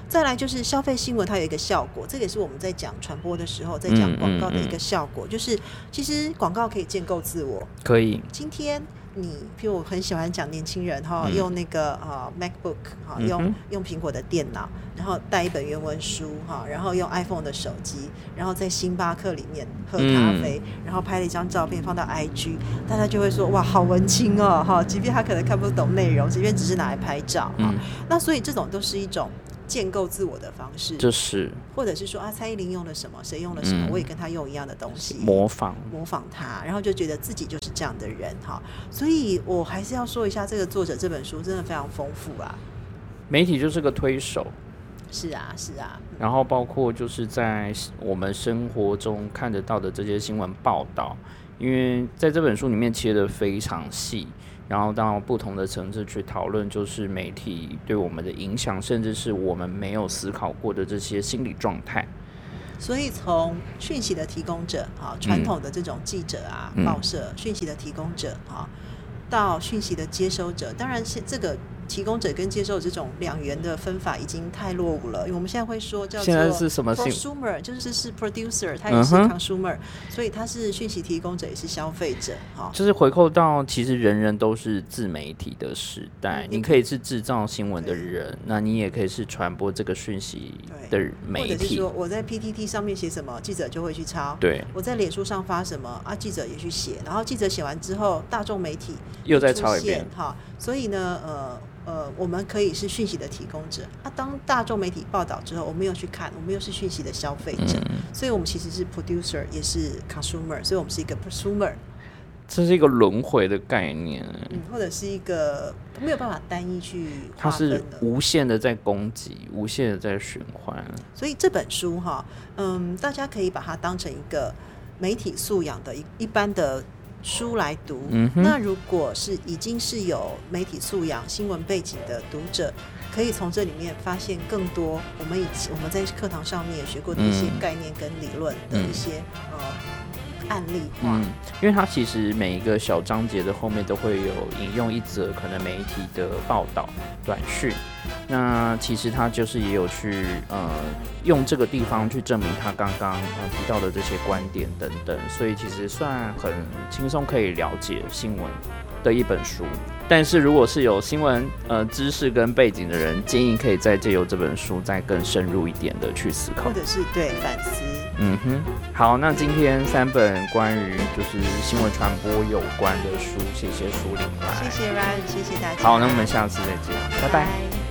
再来就是消费新闻，它有一个效果，这个也是我们在讲传播的时候，在讲广告的一个效果，嗯嗯嗯就是其实广告可以建构自我，可以今天。你譬如我很喜欢讲年轻人、哦嗯、用那个、哦、MacBook、哦嗯、用用苹果的电脑，然后带一本原文书、哦、然后用 iPhone 的手机，然后在星巴克里面喝咖啡、嗯、然后拍了一张照片放到 I G， 大家就会说哇好文青哦、哦、即便他可能看不懂内容，即便只是拿来拍照、哦嗯、那所以这种都是一种建构自我的方式，就是或者是说啊，蔡依林用了什么，谁用了什么、嗯、我也跟他用一样的东西，模仿模仿他，然后就觉得自己就是这样的人哈。所以我还是要说一下这个作者这本书真的非常丰富啊，媒体就是个推手，是啊是啊、嗯、然后包括就是在我们生活中看得到的这些新闻报道，因为在这本书里面切得非常细，然后到不同的层次去讨论就是媒体对我们的影响，甚至是我们没有思考过的这些心理状态。所以从讯息的提供者、啊、传统的这种记者啊、嗯、报社讯息的提供者、啊、到讯息的接收者，当然这个提供者跟接受这种两元的分法已经太落伍了，因为我们现在会说叫做 Prosumer， 就是是 producer， 他也是 consumer、嗯、所以他是讯息提供者也是消费者、哦、就是回扣到其实人人都是自媒体的时代、嗯、你可以是制造新闻的人，那你也可以是传播这个讯息的媒体，或者是说我在 P T T 上面写什么记者就会去抄，对，我在脸书上发什么啊，记者也去写，然后记者写完之后大众媒体又再抄一遍、哦、所以呢呃呃，我们可以是讯息的提供者、啊、当大众媒体报道之后我们又去看，我们又是讯息的消费者、嗯、所以我们其实是 producer 也是 consumer， 所以我们是一个 prosumer， 这是一个轮回的概念、嗯、或者是一个没有办法单一去划分的，它是无限的在供给，无限的在循环。所以这本书哈、嗯，大家可以把它当成一个媒体素养的 一, 一般的书来读、嗯、那如果是已经是有媒体素养新闻背景的读者，可以从这里面发现更多我们以前我们在课堂上面也学过的一些概念跟理论的一些、嗯呃、案例化、嗯、因为它其实每一个小章节的后面都会有引用一则可能媒体的报道短讯，那其实它就是也有去呃用这个地方去证明他刚刚、呃、提到的这些观点等等，所以其实算很轻松可以了解新闻的一本书。但是如果是有新闻呃知识跟背景的人，建议可以再借由这本书再更深入一点的去思考，或者是对反思。嗯哼，好，那今天三本关于就是新闻传播有关的书，谢谢书林来，谢谢 Ryan， 谢谢大家。好，那我们下次再见，拜拜。